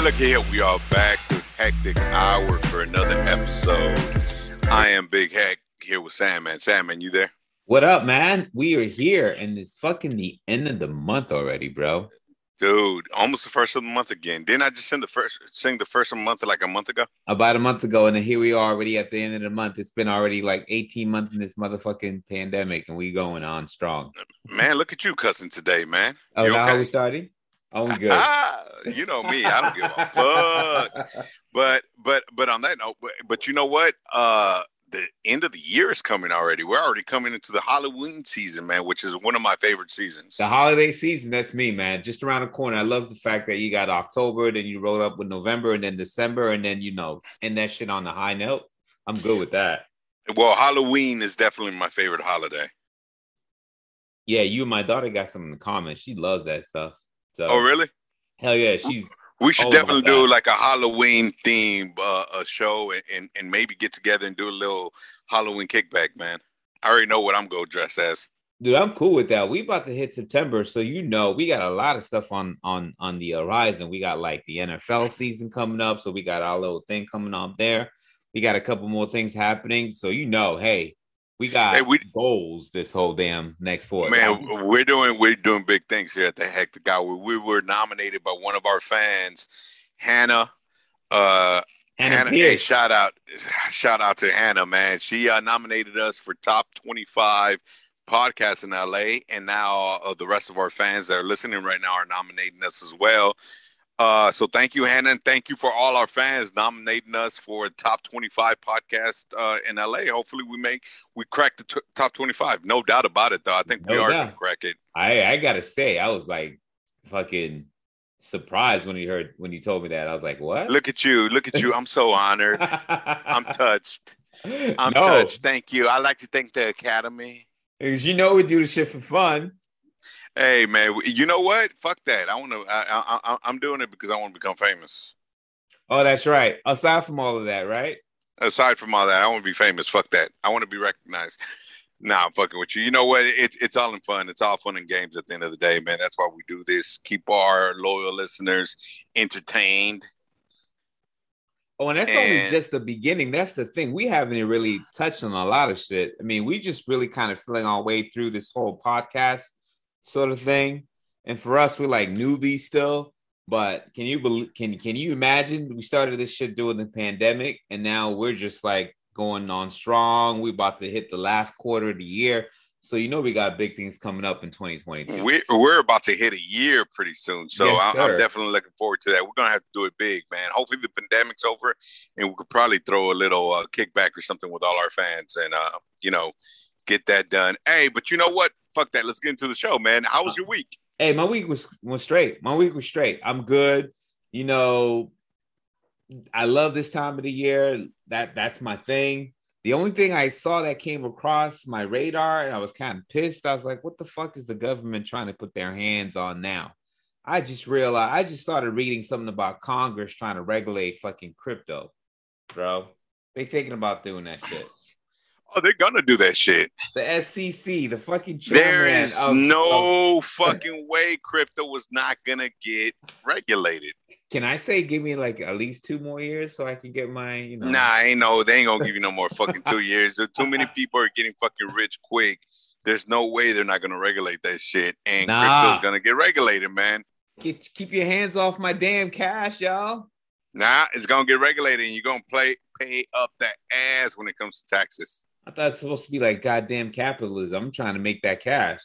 Look here. We are back with Hectic Hour for another episode. I am Big Hec here with Sandman. Sandman, you there? What up, man? We are here, and it's fucking the end of the month already, bro. Dude, almost the first of the month again. Didn't I just sing the first of the month like a month ago? About a month ago, and then here we are already at the end of the month. It's been already like 18 months in this motherfucking pandemic, and we going on strong. Man, look at you cussing today, man. Oh, you okay? How we started? Oh, I'm good. You know me. I don't give a fuck. But on that note, but you know what? The end of the year is coming already. We're already coming into the Halloween season, man, which is one of my favorite seasons. The holiday season, that's me, man. Just around the corner. I love the fact that you got October, then you rolled up with November, and then December, and then, you know, end that shit on the high note. I'm good with that. Well, Halloween is definitely my favorite holiday. Yeah, you and my daughter got something in common. She loves that stuff. So. Oh, really? Hell yeah, she's... We should definitely do like a Halloween theme a show and maybe get together and do a little Halloween kickback, man. I already know what I'm going to dress as. Dude, I'm cool with that. We about to hit September, so you know we got a lot of stuff on the horizon. We got like the NFL season coming up, so we got our little thing coming up there. We got a couple more things happening, so you know, hey. We got goals this whole damn next 4 Man, hours. we're doing big things here at the Hectic Hour. We were nominated by one of our fans, Hannah. Hannah, hey, shout out to Hannah, man. She nominated us for top 25 podcasts in LA, and now the rest of our fans that are listening right now are nominating us as well. So thank you, Hannah, and thank you for all our fans nominating us for top 25 podcast in LA. Hopefully, we crack the top 25. No doubt about it, though. I think we are going to crack it. I gotta say, I was like fucking surprised when you told me that. I was like, what? Look at you! I'm so honored. I'm touched. I'm touched. Thank you. I like to thank the Academy. Because you know we do this shit for fun. Hey man, you know what? Fuck that. I'm doing it because I want to become famous. Oh, that's right. Aside from all of that, right? Aside from all that, I want to be famous. Fuck that. I want to be recognized. Nah, I'm fucking with you. You know what? It's all in fun. It's all fun and games at the end of the day, man. That's why we do this. Keep our loyal listeners entertained. Oh, and that's only just the beginning. That's the thing. We haven't really touched on a lot of shit. I mean, we just really kind of feeling our way through this whole podcast sort of thing, and for us, we're like newbies still. But can you imagine? We started this shit during the pandemic, and now we're just like going on strong. We're about to hit the last quarter of the year, so you know we got big things coming up in 2022. We're about to hit a year pretty soon, so yes, I'm definitely looking forward to that. We're gonna have to do it big, man. Hopefully the pandemic's over, and we could probably throw a little kickback or something with all our fans, and you know, get that done. Hey, but you know what? Fuck that. Let's get into the show, man. How was your week? Hey, my week was straight. I'm good. You know, I love this time of the year. That's my thing. The only thing I saw that came across my radar, and I was kind of pissed. I was like, what the fuck is the government trying to put their hands on now? I just started reading something about Congress trying to regulate fucking crypto, bro. They thinking about doing that shit. Oh, they're gonna do that shit. The SEC, the fucking chairman. There is no fucking way crypto was not gonna get regulated. Can I say, give me like at least 2 more years so I can get my, you know? Nah, they ain't gonna give you no more fucking 2 years. There are too many people are getting fucking rich quick. There's no way they're not gonna regulate that shit, and crypto's gonna get regulated, man. Keep your hands off my damn cash, y'all. Nah, it's gonna get regulated, and you're gonna pay up that ass when it comes to taxes. I thought it's supposed to be like goddamn capitalism. I'm trying to make that cash.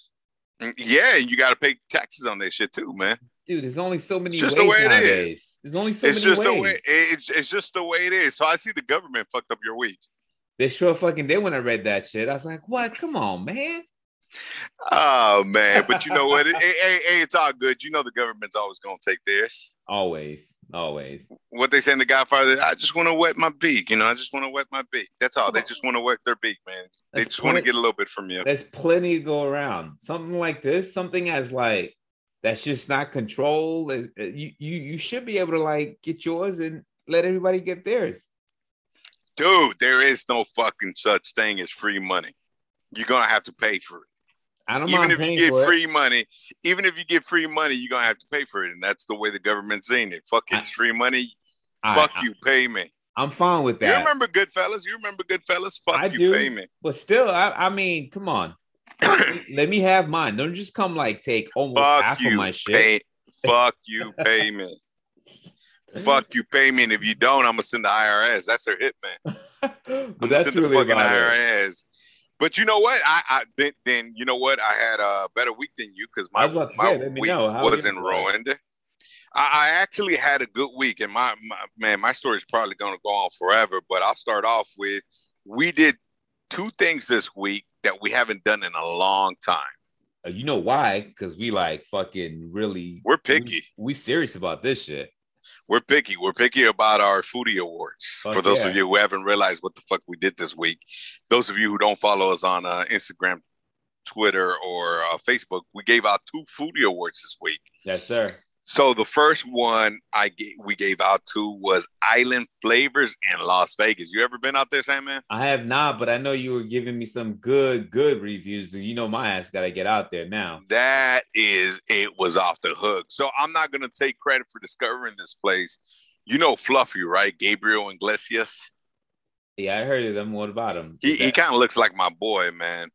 Yeah, you got to pay taxes on that shit too, man. Dude, there's only so many ways nowadays. It's just the way it is. So I see the government fucked up your week. They sure fucking did when I read that shit. I was like, what? Come on, man. Oh, man. But you know what? It's all good. You know the government's always going to take theirs. Always. What they say in The Godfather, I just want to wet my beak. You know, I just want to wet my beak. That's all. They just want to wet their beak, man. They just want to get a little bit from you. There's plenty to go around. Something like this, something as like, that's just not controlled. You should be able to like get yours and let everybody get theirs. Dude, there is no fucking such thing as free money. You're going to have to pay for it. I don't mind paying for it. Even if you get free money, you're going to have to pay for it. And that's the way the government's saying it. Fuck it, it's free money. Fuck you, pay me. I'm fine with that. You remember Goodfellas? Fuck I you, do. Pay me. But still, I mean, come on. Let me have mine. Don't just come like take almost half of my shit. Fuck you, pay me. Fuck you, pay me. And if you don't, I'm going to send the IRS. That's their hitman. But that's send really the fucking IRS. It. But you know what? I then you know what? I had a better week than you because my week wasn't ruined. I actually had a good week, and my story is probably going to go on forever, but I'll start off with, we did two things this week that we haven't done in a long time. You know why? Because we like fucking really... We're picky. We serious about this shit. We're picky. We're picky about our foodie awards. Fuck for those of you who haven't realized what the fuck we did this week. Those of you who don't follow us on Instagram, Twitter, or Facebook, we gave out two foodie awards this week. Yes, sir. So the first one we gave out to was Island Flavors in Las Vegas. You ever been out there, Sandman? I have not, but I know you were giving me some good reviews. You know my ass got to get out there now. It was off the hook. So I'm not going to take credit for discovering this place. You know Fluffy, right? Gabriel Iglesias. Yeah, I heard of them. What about him? He kind of looks like my boy, man.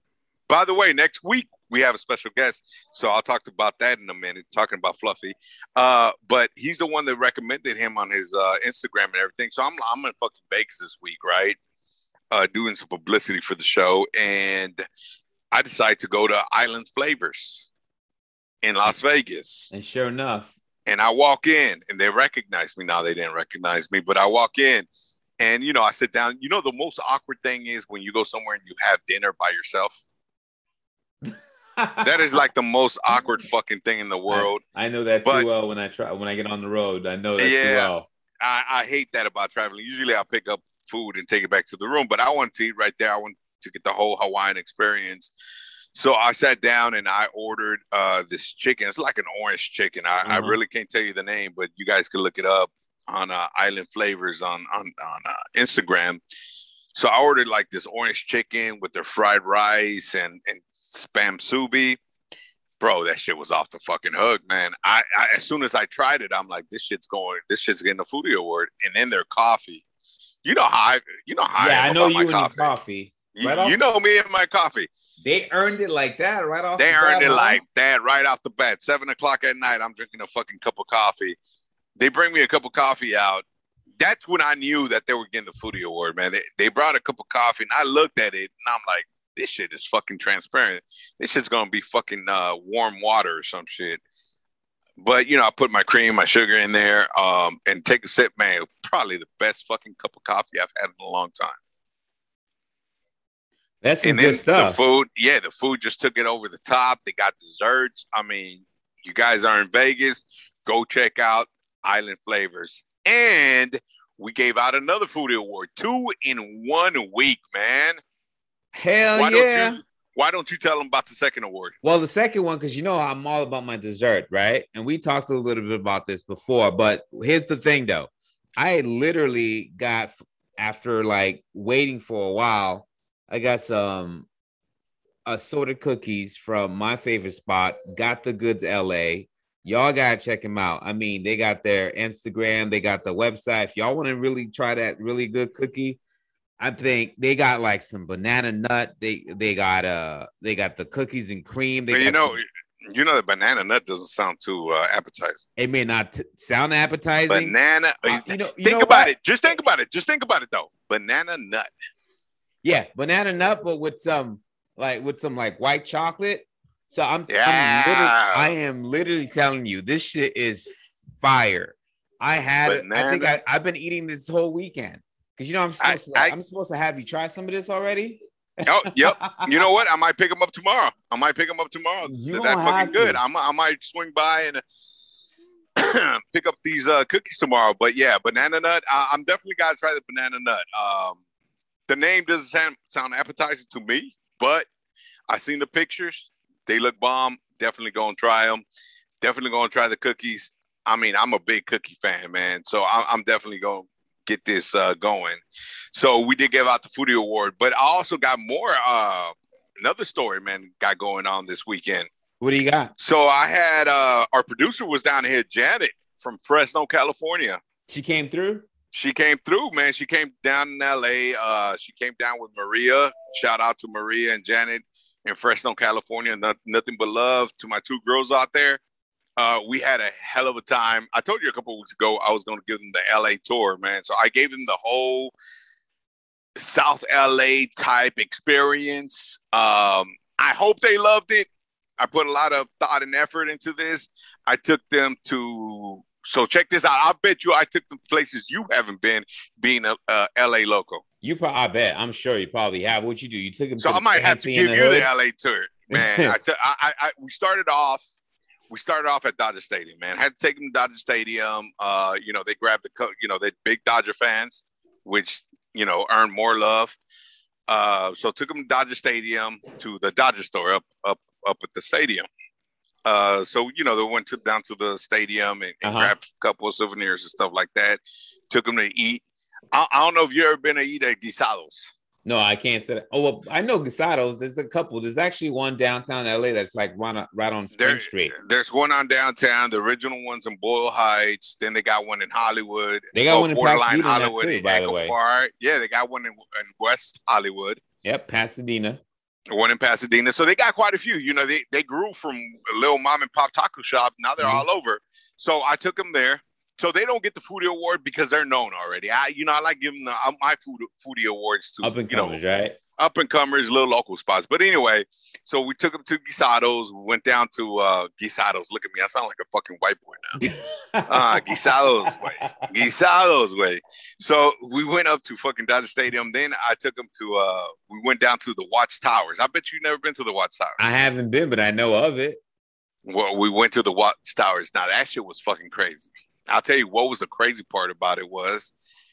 By the way, next week, we have a special guest, so I'll talk about that in a minute, talking about Fluffy. But he's the one that recommended him on his Instagram and everything. So I'm in fucking Vegas this week, right? Doing some publicity for the show. And I decided to go to Island Flavors in Las Vegas. And sure enough. And I walk in, and they recognize me. Now they didn't recognize me, but I walk in. And, you know, I sit down. You know, the most awkward thing is when you go somewhere and you have dinner by yourself. That is like the most awkward fucking thing in the world. I know that too well when I get on the road. I know that too well. I hate that about traveling. Usually I'll pick up food and take it back to the room, but I wanted to eat right there. I wanted to get the whole Hawaiian experience. So I sat down and I ordered this chicken. It's like an orange chicken. I really can't tell you the name, but you guys can look it up on Island Flavors on Instagram. So I ordered like this orange chicken with their fried rice and Spam Subi, bro. That shit was off the fucking hook, man. I as soon as I tried it, I'm like, this shit's getting a foodie award. And then their coffee. You know how I know you and coffee. Your coffee. You know me and my coffee. They earned it like that right off. They the earned bat, it huh? like that right off the bat. 7:00 at night, I'm drinking a fucking cup of coffee. They bring me a cup of coffee out. That's when I knew that they were getting the foodie award, man. They brought a cup of coffee, and I looked at it, and I'm like, this shit is fucking transparent. This shit's gonna be fucking warm water or some shit. But, you know, I put my cream, my sugar in there, and take a sip, man. Probably the best fucking cup of coffee I've had in a long time. That's some good stuff. The food just took it over the top. They got desserts. I mean, you guys are in Vegas, go check out Island Flavors. And we gave out another foodie award, 2 in 1 week, man. Hell yeah. Why don't you tell them about the second award? Well, the second one, because you know I'm all about my dessert, right? And we talked a little bit about this before, but here's the thing, though. I literally got, after like waiting for a while, I got some assorted cookies from my favorite spot, Got the Goods L.A. Y'all got to check them out. I mean, they got their Instagram. They got the website. If y'all want to really try that really good cookie, I think they got like some banana nut. They got the cookies and cream. They you know the banana nut doesn't sound too appetizing. It may not sound appetizing. Banana. Think about it. Just think about it. Though. Banana nut. Yeah, banana nut, but with some white chocolate. So I am literally telling you, this shit is fire. I think I've been eating this whole weekend. Because, you know, I'm supposed to have you try some of this already. Oh, yep. You know what? I might pick them up tomorrow. That's fucking good. I might swing by and pick up these cookies tomorrow. But, yeah, banana nut. I'm definitely got to try the banana nut. The name doesn't sound appetizing to me, but I seen the pictures. They look bomb. Definitely going to try them. Definitely going to try the cookies. I mean, I'm a big cookie fan, man. So I'm definitely going to get this going. So we did give out the foodie award, but I also got more another story, man, got going on this weekend. What do you got? So I had our producer was down here, Janet, from Fresno, California. She came through? She came through, man. She came down in L.A. She came down with Maria. Shout out to Maria and Janet in Fresno, California. Nothing but love to my two girls out there. We had a hell of a time. I told you a couple of weeks ago I was going to give them the L.A. tour, man. So I gave them the whole South L.A. type experience. I hope they loved it. I put a lot of thought and effort into this. I took them to... So check this out. I bet you I took them places you haven't been, being a L.A. local. I bet. I'm sure you probably have. What'd you do? You took them to... So I might have to give you the L.A. tour, man. We started off at Dodger Stadium, man. I had to take them to Dodger Stadium. They grabbed they're big Dodger fans, which, earned more love. So took them to Dodger Stadium, to the Dodger store up at the stadium. They went down to the stadium and grabbed a couple of souvenirs and stuff like that. Took them to eat. I don't know if you ever been to eat at Guisados. No, I can't say that. Oh, well, I know Guisados. There's a couple. There's actually one downtown L.A. that's like right on Spring Street. There's one on downtown. The original one's in Boyle Heights. Then they got one in Hollywood. They got one in Borderline Hollywood, too, by the way. Yeah, they got one in West Hollywood. Yep, Pasadena. One in Pasadena. So they got quite a few. They grew from a little mom and pop taco shop. Now they're all over. So I took them there. So they don't get the foodie award because they're known already. I like giving my foodie awards to up-and-comers, right? Up-and-comers, little local spots. But anyway, so we took them to Guisados. We went down to Guisados. Look at me. I sound like a fucking white boy now. Guisados way. Guisados way. So we went up to fucking Dodger Stadium. Then I took them to we went down to the Watchtowers. I bet you've never been to the Watchtowers. I haven't been, but I know of it. Well, we went to the Watchtowers. Now, that shit was fucking crazy. I'll tell you what was the crazy part about it was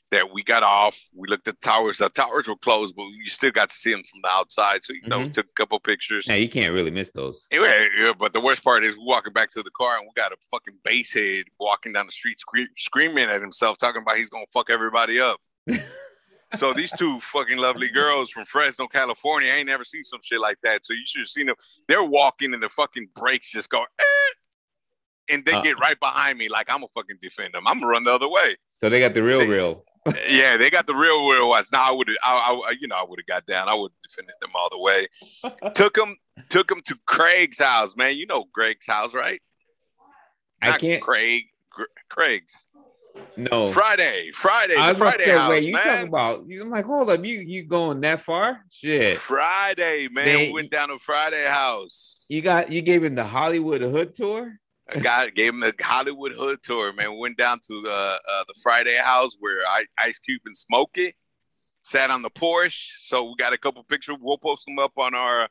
that we got off. We looked at the towers. The towers were closed, but you still got to see them from the outside. So, we took a couple pictures. Yeah, you can't really miss those. Anyway, but the worst part is we're walking back to the car, and we got a fucking bass head walking down the street screaming at himself, talking about he's going to fuck everybody up. So these two fucking lovely girls from Fresno, California, I ain't never seen some shit like that. So you should have seen them. They're walking, and the fucking brakes just go, eh! And they get right behind me like I'm going to fucking defend them. I'm going to run the other way. So they got the real. Yeah, they got the real ones. Now I would have got down. I would have defended them all the way. Took them to Craig's house, man. You know Craig's house, right? Not I can't. Craig's. No. Friday. I was about to say, house, wait, you talking about? I'm like, hold up, you going that far? Shit. Friday, man. We went down to Friday house. You gave him the Hollywood Hood tour. I gave him the Hollywood Hood tour, man. We went down to the Friday house where Ice Cube and Smoke It sat on the porch. So we got a couple pictures. We'll post them up on our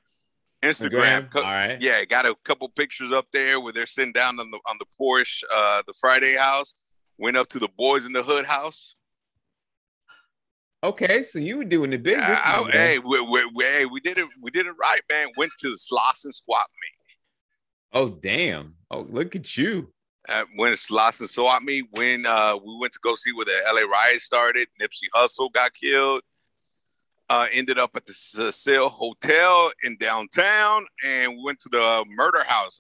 Instagram. All right. Yeah, got a couple pictures up there where they're sitting down on the porch. The Friday house. Went up to the Boys in the Hood house. Okay, so you were doing the big. We did it. We did it right, man. Went to the Sloss and Swap Meet. Oh, damn. Oh, look at you. When Sloss and Swap Meet, when we went to go see where the L.A. riot started, Nipsey Hussle got killed, ended up at the Cecil Hotel in downtown, and went to the murder house,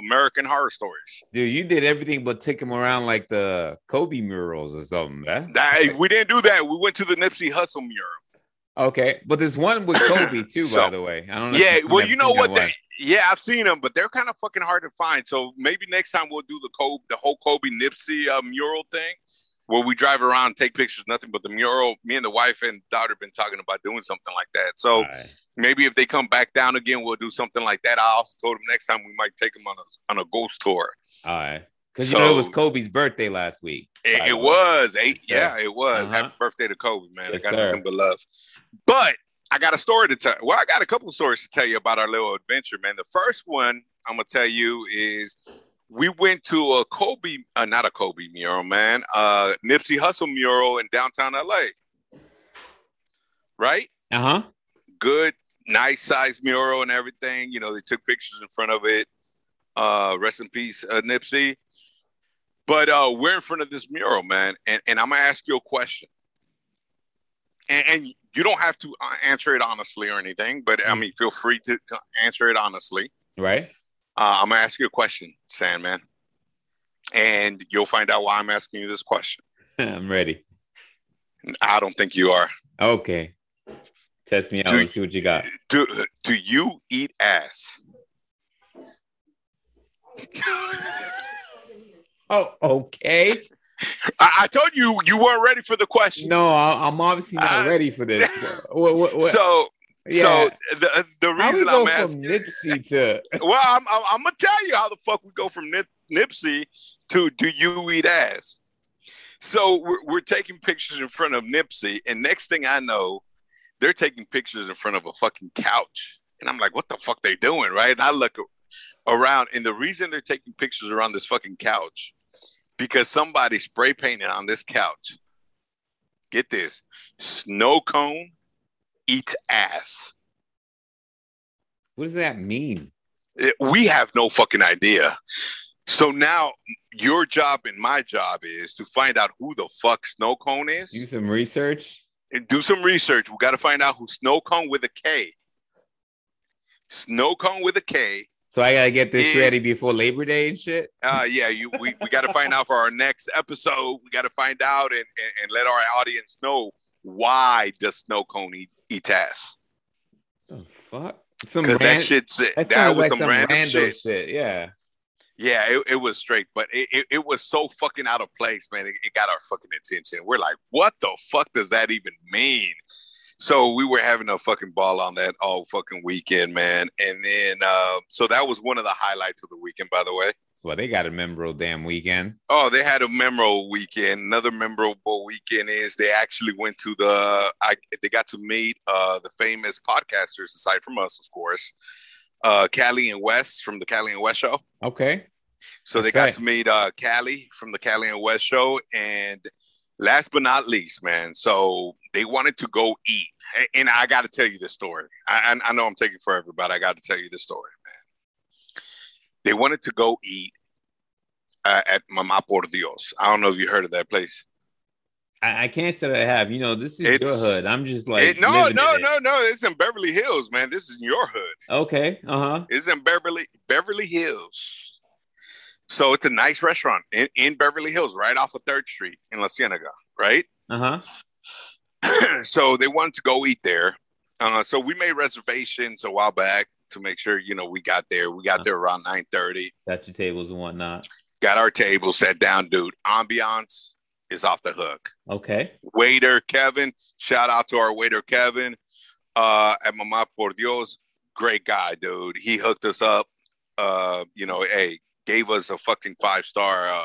American Horror Stories. Dude, you did everything but take him around like the Kobe murals or something, man. We didn't do that. We went to the Nipsey Hussle mural. Okay, but there's one with Kobe, too, by the way. I don't know. Yeah, well, you know what? Yeah, I've seen them, but they're kind of fucking hard to find. So maybe next time we'll do the whole Kobe Nipsey mural thing where we drive around and take pictures, nothing but the mural. Me and the wife and daughter have been talking about doing something like that. So Maybe if they come back down again, we'll do something like that. I also told them next time we might take them on a ghost tour. All right. Because it was Kobe's birthday last week. It was. It was. Uh-huh. Happy birthday to Kobe, man. Yes, I got nothing but love. But I got a story to tell. Well, I got a couple of stories to tell you about our little adventure, man. The first one I'm going to tell you is we went to a Nipsey Hussle mural in downtown L.A. Right? Uh-huh. Good, nice size mural and everything. They took pictures in front of it. Rest in peace, Nipsey. But we're in front of this mural, man, and I'm going to ask you a question. And You don't have to answer it honestly or anything, but I mean, feel free to answer it honestly. Right. I'm going to ask you a question, Sandman, and you'll find out why I'm asking you this question. I'm ready. I don't think you are. Okay. Test me out and see what you got. Do you eat ass? Oh, okay. I told you you weren't ready for the question. No, I'm obviously not ready for this. What? So the reason I'm asking Nipsey to well, I'm gonna tell you how the fuck we go from Nipsey to do you eat ass. So we're taking pictures in front of Nipsey, and next thing I know, they're taking pictures in front of a fucking couch, and I'm like, what the fuck they doing, right? And I look around, and the reason they're taking pictures around this fucking couch. Because somebody spray painted on this couch. Get this. Snowkone eats ass. What does that mean? We have no fucking idea. So now your job and my job is to find out who the fuck Snowkone is. Do some research. We got to find out who Snowkone with a K. Snowkone with a K. So I gotta get this ready before Labor Day and shit. We gotta find out for our next episode. We gotta find out and let our audience know why does Snowcone eat ass. The fuck? Because that shit's it. That was like some random shit. Yeah. Yeah, it was straight, but it was so fucking out of place, man. It got our fucking attention. We're like, what the fuck does that even mean? So we were having a fucking ball on that all fucking weekend, man. And then, so that was one of the highlights of the weekend, by the way. Well, they got a memorable damn weekend. Oh, they had a memorable weekend. Another memorable weekend is they actually went to they got to meet the famous podcasters, aside from us, of course, Callie and Wes from the Callie and Wes Show. Okay. So that's they got to meet Callie from the Callie and Wes Show, and last but not least, man, so they wanted to go eat. And I got to tell you this story. I know I'm taking forever, but I got to tell you the story, man. They wanted to go eat at Mamá Por Dios. I don't know if you heard of that place. I can't say that I have. You know, this is your hood. I'm just like... No. It's in Beverly Hills, man. This is in your hood. Okay, uh-huh. It's in Beverly Hills. So it's a nice restaurant in Beverly Hills, right off of 3rd Street in La Cienega, right? Uh-huh. So they wanted to go eat there. So we made reservations a while back to make sure, you know, we got there. We got there around 9:30. Got your tables and whatnot. Got our table, sat down, dude. Ambiance is off the hook. Okay. Waiter Kevin, shout out to our waiter Kevin at Mamá Por Dios. Great guy, dude. He hooked us up, you know, hey. Gave us a fucking 5-star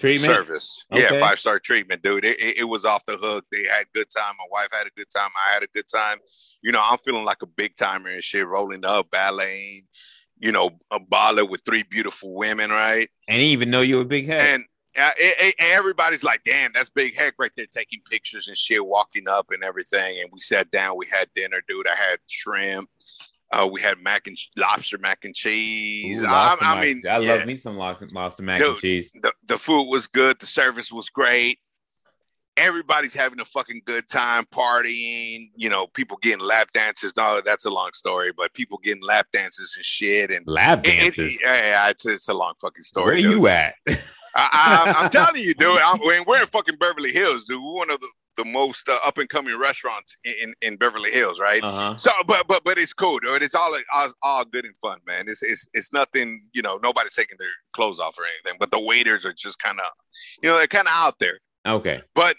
treatment service. Okay. Yeah, 5-star treatment, dude. It was off the hook. They had a good time. My wife had a good time. I had a good time. You know, I'm feeling like a big timer and shit, rolling up, balleting, you know, a baller with three beautiful women, right? And I didn't even know you were Big Hec. And everybody's like, damn, that's Big Hec right there, taking pictures and shit, walking up and everything. And we sat down. We had dinner, dude. I had shrimp. We had lobster mac and cheese. Ooh, I love me some lobster mac and cheese. The food was good. The service was great. Everybody's having a fucking good time partying. You know, people getting lap dances. No, that's a long story, but people getting lap dances and shit. And lap dances. It's a long fucking story. Where are you at? I'm telling you, dude. We're in fucking Beverly Hills, dude. We're one of the most up and coming restaurants in Beverly Hills, right? Uh-huh. So, but it's cool, dude. It's all good and fun, man. It's nothing, you know. Nobody's taking their clothes off or anything. But the waiters are just kind of, you know, they're kind of out there. Okay. But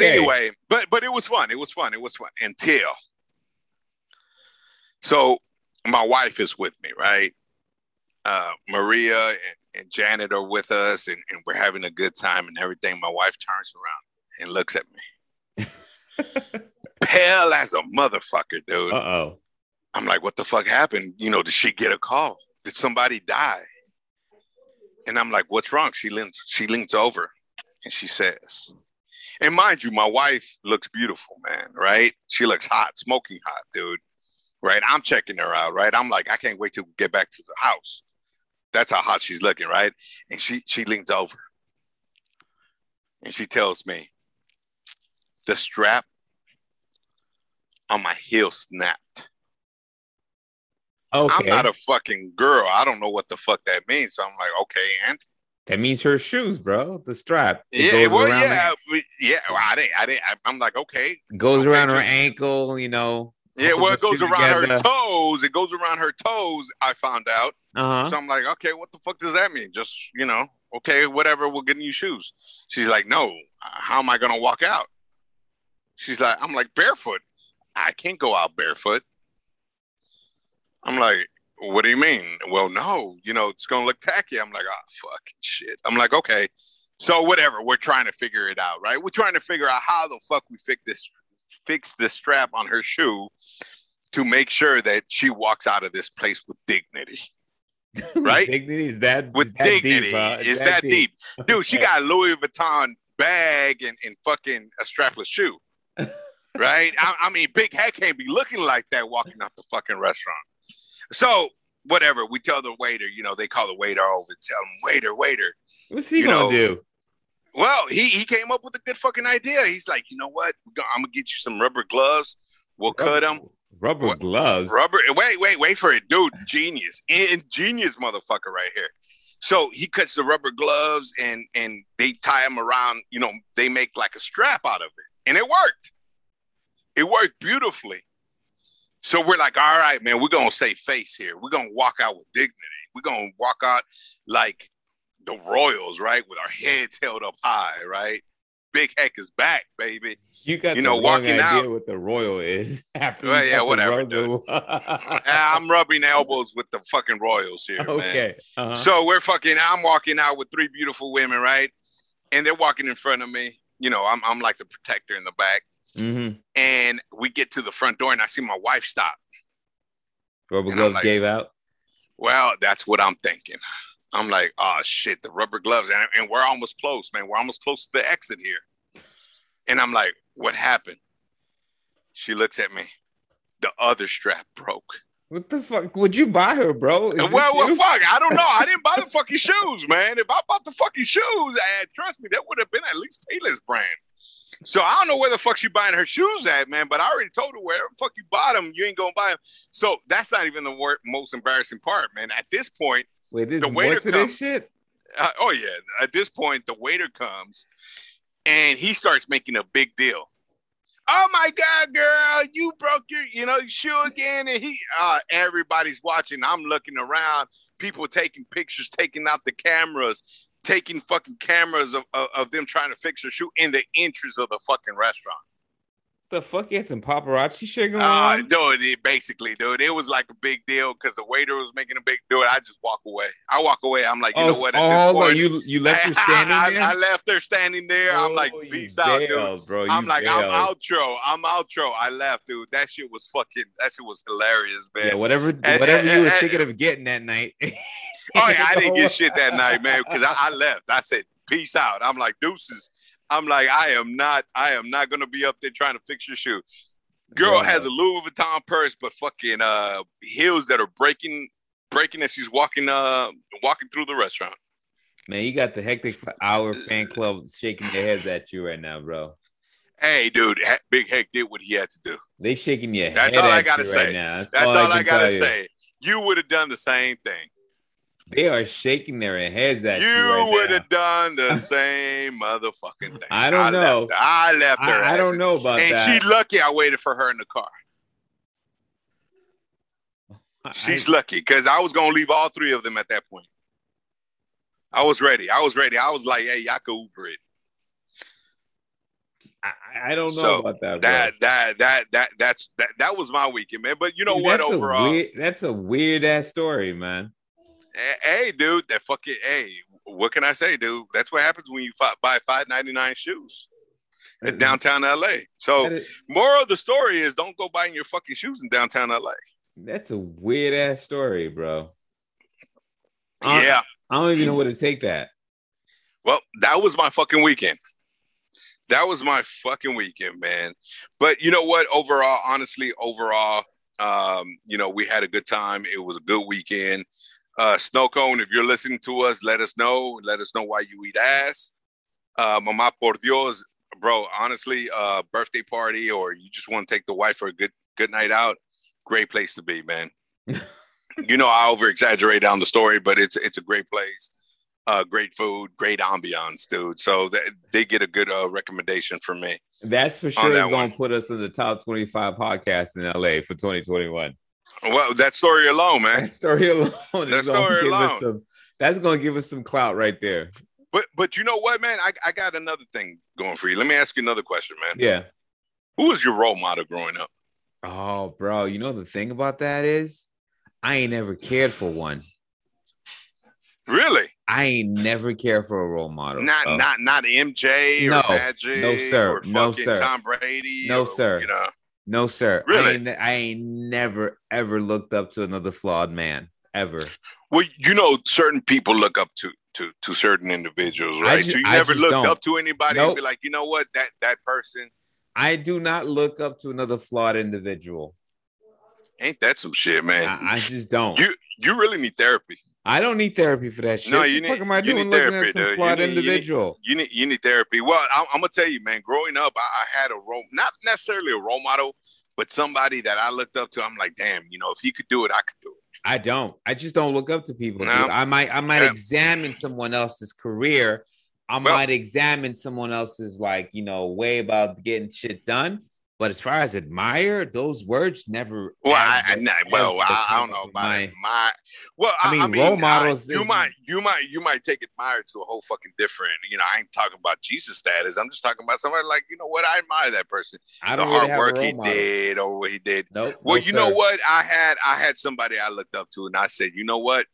anyway, but it was fun. It was fun until. So my wife is with me, right? Maria and Janet are with us, and we're having a good time and everything. My wife turns around and looks at me. Pale as a motherfucker, dude. Uh-oh. I'm like, what the fuck happened? You know, did she get a call? Did somebody die? And I'm like, what's wrong? She leans over and she says, and mind you, my wife looks beautiful, man, right? She looks hot, smoking hot, dude. Right? I'm checking her out, right? I'm like, I can't wait to get back to the house. That's how hot she's looking, right? And she leans over and she tells me, the strap and my heel snapped. Okay. I'm not a fucking girl. I don't know what the fuck that means. So I'm like, okay, and that means her shoes, bro. The strap. Yeah, well, yeah, yeah. Well, I'm like, okay. Goes around her ankle, you know. Yeah, well, it goes around her toes. It goes around her toes. I found out. Uh-huh. So I'm like, okay, what the fuck does that mean? Just, you know, okay, whatever. We'll get new shoes. She's like, no. How am I gonna walk out? She's like, I'm like barefoot. I can't go out barefoot. I'm like, what do you mean? Well, no, you know, it's going to look tacky. I'm like, oh, fucking shit. I'm like, okay, so whatever. We're trying to figure it out, right? We're trying to figure out how the fuck we fix this strap on her shoe to make sure that she walks out of this place with dignity, right? Dignity is that with that dignity. It's that deep. Dude, she got a Louis Vuitton bag and fucking a strapless shoe, right? I mean, Big Hec can't be looking like that walking out the fucking restaurant. So, whatever, we tell the waiter, you know, they call the waiter over and tell him, waiter. What's he going to do? Well, he came up with a good fucking idea. He's like, you know what? I'm going to get you some rubber gloves. We'll cut them. Rubber gloves? Wait for it. Dude, genius. Ingenious motherfucker right here. So, he cuts the rubber gloves and they tie them around. You know, they make like a strap out of it. And it worked. It worked beautifully. So we're like, all right, man, we're going to save face here. We're going to walk out with dignity. We're going to walk out like the Royals, right? With our heads held up high, right? Big Hec is back, baby. You got the wrong idea what the Royal is. After well, yeah, whatever, dude. I'm rubbing elbows with the fucking Royals here, okay. Man. Okay. Uh-huh. So I'm walking out with three beautiful women, right? And they're walking in front of me. You know, I'm like the protector in the back. Mm-hmm. And we get to the front door and I see my wife stop. Rubber gloves like, gave out? Well, that's what I'm thinking. I'm like, oh, shit, the rubber gloves. And we're almost close, man. We're almost close to the exit here. And I'm like, what happened? She looks at me. The other strap broke. What the fuck? Would you buy her, bro? Well, fuck. I don't know. I didn't buy the fucking shoes, man. If I bought the fucking shoes, trust me, that would have been at least Payless brand. So I don't know where the fuck she buying her shoes at, man. But I already told her wherever the fuck you bought them, you ain't gonna buy them. So that's not even the most embarrassing part, man. At this point, the waiter comes. Shit? Oh yeah. At this point, the waiter comes and he starts making a big deal. Oh my God, girl, you broke your shoe again, and everybody's watching. I'm looking around, people taking pictures, taking out the cameras. Taking fucking cameras of them trying to fix her shoe in the entrance of the fucking restaurant. The fuck? It's some paparazzi shit going on? Dude, basically, it was like a big deal because the waiter was making a big deal. I just walk away. I'm like, you know what? You left her standing there? I left her standing there. Oh, I'm like, peace out, dude. Bro, I'm like, bailed. I'm outro. I left, dude. That shit was hilarious, man. Yeah, whatever you were thinking of getting that night. Oh, yeah, I didn't get shit that night, man, because I left. I said, peace out. I'm like, deuces. I'm like, I am not going to be up there trying to fix your shoe. Girl has a Louis Vuitton purse, but fucking heels that are breaking as she's walking through the restaurant. Man, you got the Hectic Hour fan club shaking their heads at you right now, bro. Hey, dude, Big Hec did what he had to do. They shaking your head all I gotta say. Right now. That's all I gotta say. You would have done the same thing. They are shaking their heads at you. You would have done the same motherfucking thing. I don't know. I left her. I don't know about that. And she's lucky I waited for her in the car. She's lucky because I was going to leave all three of them at that point. I was ready. I was like, hey, y'all could Uber it. I don't know about that. That was my weekend, man. But you know what? Overall, that's a weird ass story, man. Hey, dude, what can I say, dude? That's what happens when you buy $5.99 shoes at downtown L.A. So, moral of the story is don't go buying your fucking shoes in downtown L.A. That's a weird-ass story, bro. Yeah. I don't even know where to take that. Well, that was my fucking weekend. Man. But you know what? Overall, you know, we had a good time. It was a good weekend. Snowkone, if you're listening to us, let us know. Let us know why you eat ass. Mamá Por Dios, bro, honestly, birthday party or you just want to take the wife for a good night out, great place to be, man. You know, I over-exaggerate down the story, but it's a great place. Great food, great ambiance, dude. So they get a good recommendation from me. That's for sure going to put us in the top 25 podcasts in L.A. for 2021. Well, that story alone, man. That's going to give us some clout right there. But you know what, man? I got another thing going for you. Let me ask you another question, man. Yeah. Who was your role model growing up? Oh, bro. You know, the thing about that is I ain't ever cared for one. Really? I ain't never cared for a role model. Not MJ or Magic. No, sir. Or fucking Tom Brady. No, sir. You know. No, sir. Really? I ain't never, ever looked up to another flawed man, ever. Well, you know, certain people look up to certain individuals, right? So you never looked up to anybody and be like, you know what, that person. I do not look up to another flawed individual. Ain't that some shit, man? I just don't. You really need therapy. I don't need therapy for that shit. No, you need. What the fuck am I doing looking at some flawed individual? You need therapy. Well, I'm gonna tell you, man. Growing up, I had a role, not necessarily a role model, but somebody that I looked up to. I'm like, damn, you know, if he could do it, I could do it. I don't. I just don't look up to people. No. I might examine someone else's career. I might examine someone else's, like, you know, way about getting shit done. But as far as admire, those words never. Well, I don't know about admire. Well, I mean, role models. You might take admire to a whole fucking different. You know, I ain't talking about Jesus status. I'm just talking about somebody like, you know what, I admire that person. I don't really have a role model. The hard work he did or what he did. Nope, well, you know what, I had somebody I looked up to, and I said, you know what,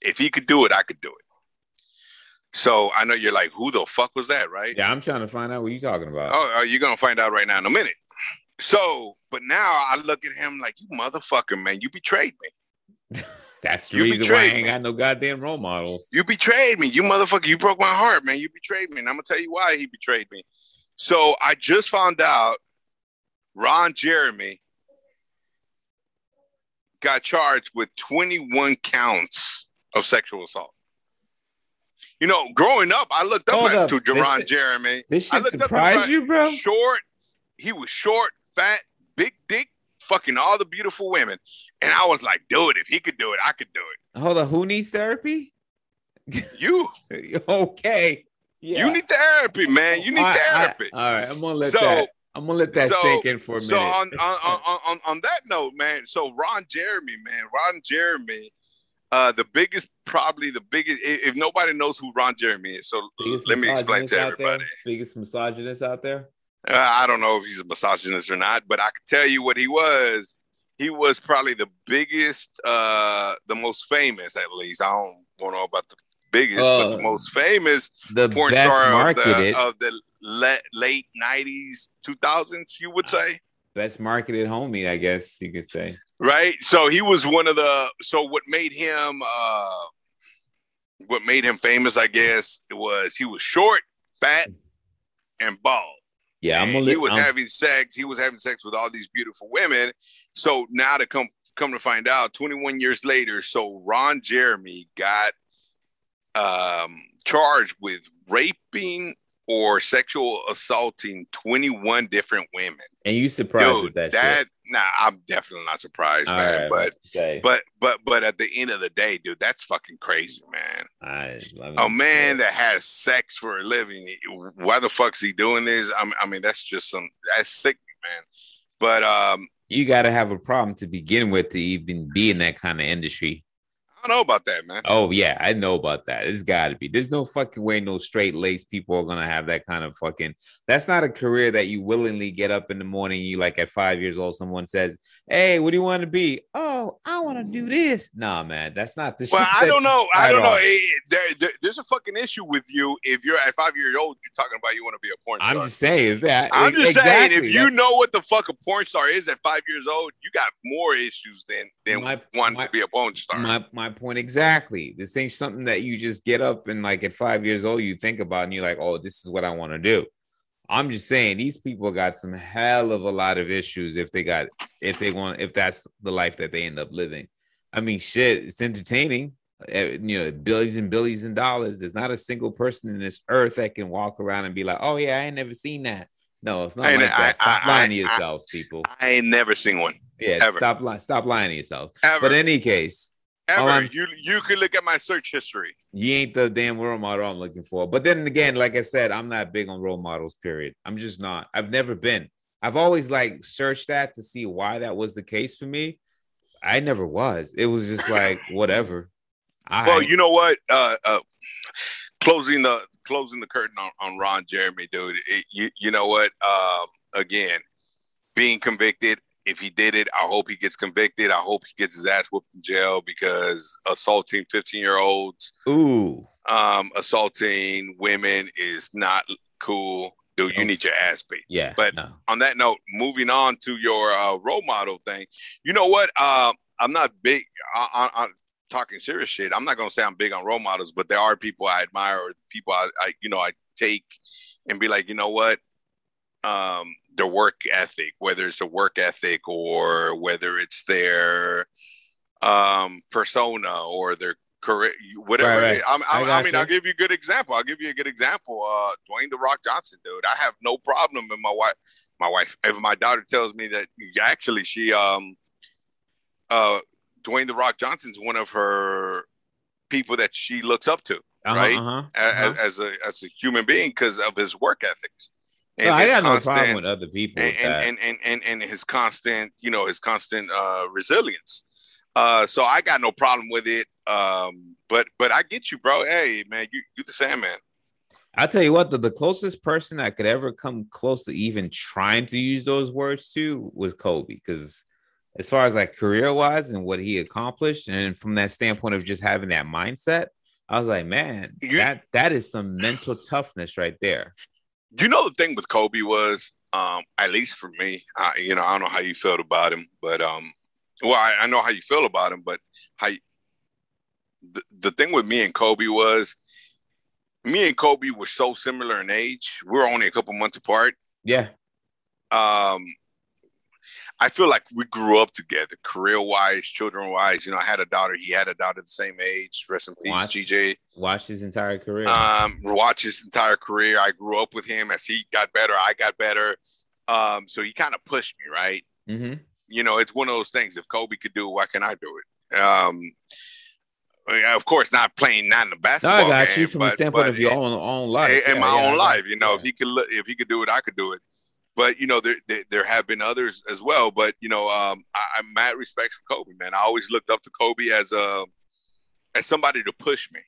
if he could do it, I could do it. So I know you're like, who the fuck was that, right? Yeah, I'm trying to find out what you're talking about. Oh, you're going to find out right now in a minute. So, but now I look at him like, you motherfucker, man, you betrayed me. That's the reason why I ain't got no goddamn role models. You betrayed me. You motherfucker, you broke my heart, man. You betrayed me. And I'm going to tell you why he betrayed me. So I just found out Ron Jeremy got charged with 21 counts of sexual assault. You know, growing up, I looked up to Ron Jeremy. This shit surprised you, bro? Short. He was short, fat, big dick, fucking all the beautiful women. And I was like, dude, if he could do it, I could do it. Hold on. Who needs therapy? You. Okay. Yeah. You need therapy, man. You need therapy. All right. I'm going to let that sink in for a minute. So on that note, man, so Ron Jeremy, the biggest, if nobody knows who Ron Jeremy is, so let me explain to everybody. Biggest misogynist out there? I don't know if he's a misogynist or not, but I can tell you what he was. He was probably the biggest, the most famous, at least. I don't know about the biggest, but the most famous porn star of the late 90s, 2000s, you would say. Best marketed homie, I guess you could say. Right. So he was one of the. So what made him famous, I guess, was he was short, fat, and bald. Yeah, and He was having sex with all these beautiful women. So now to come to find out, 21 years later, so Ron Jeremy got charged with raping or sexual assaulting 21 different women. And you surprised with that shit? Nah, I'm definitely not surprised, all man. Right, but at the end of the day, dude, that's fucking crazy, man. I love a man that has sex for a living. Why the fuck's he doing this? I mean, that's sick, man. But you got to have a problem to begin with to even be in that kind of industry. I don't know about that, man. Oh yeah, I know about that. It's got to be. There's no fucking way no straight-laced people are gonna have that kind of fucking. That's not a career that you willingly get up in the morning. You like at 5 years old, someone says, "Hey, what do you want to be?" Oh, I want to do this. Nah, man, that's not the. Well, I don't know. There's a fucking issue with you if you're at 5 years old. You're talking about you want to be a porn star. I'm just saying that. I'm just saying if you know what the fuck a porn star is at 5 years old, you got more issues than wanting to be a porn star. My point exactly. This ain't something that you just get up and like at 5 years old you think about and you're like, oh, this is what I want to do. I'm just saying these people got some hell of a lot of issues if that's the life that they end up living. I mean, shit, it's entertaining. billions and billions and dollars. There's not a single person in this earth that can walk around and be like, oh yeah, I ain't never seen that. No, it's not like that. Stop lying to yourselves, people. I ain't never seen one. Yeah, ever. Stop lying to yourselves. Ever. But in any case, you could look at my search history. You ain't the damn role model I'm looking for. But then again, like I said, I'm not big on role models, period. I'm just not. I've never been. I've always searched that to see why that was the case for me. I never was. It was just like whatever. Well, you know what? Closing the curtain on Ron Jeremy, dude. You know what? Again, being convicted. If he did it, I hope he gets convicted. I hope he gets his ass whooped in jail because assaulting 15-year-olds, assaulting women is not cool. Dude, you need your ass beat. Yeah. But on that note, moving on to your role model thing. You know what? I'm not big on talking serious shit. I'm not going to say I'm big on role models, but there are people I admire or people I take and be like, you know what? Their work ethic, whether it's a work ethic or whether it's their persona or their career, whatever. Right. I'll give you a good example. Dwayne "The Rock" Johnson, dude. I have no problem with my wife. If my daughter tells me that actually she, Dwayne "The Rock" Johnson's one of her people that she looks up to, right? As a human being because of his work ethics. And I got no problem with other people and his constant, resilience. So I got no problem with it. But I get you, bro. Hey, man, you the Sandman. I'll tell you what, the closest person I could ever come close to even trying to use those words to was Kobe. Because as far as career wise and what he accomplished, and from that standpoint of just having that mindset, I was like, man, that is some mental toughness right there. You know, the thing with Kobe was, at least for me, I don't know how you felt about him, but I know how you feel about him, but the thing with me and Kobe was, me and Kobe were so similar in age. We were only a couple months apart. Yeah. I feel like we grew up together, career-wise, children-wise. I had a daughter. He had a daughter the same age. Rest in peace, GJ. Watched his entire career. I grew up with him. As he got better, I got better. So he kind of pushed me, right? Mm-hmm. It's one of those things. If Kobe could do it, why can't I do it? Of course, not in the basketball game. I got you from the standpoint of your own life. In my own life. If he could do it, I could do it. But, there have been others as well. But, I'm mad respect for Kobe, man. I always looked up to Kobe as somebody to push me.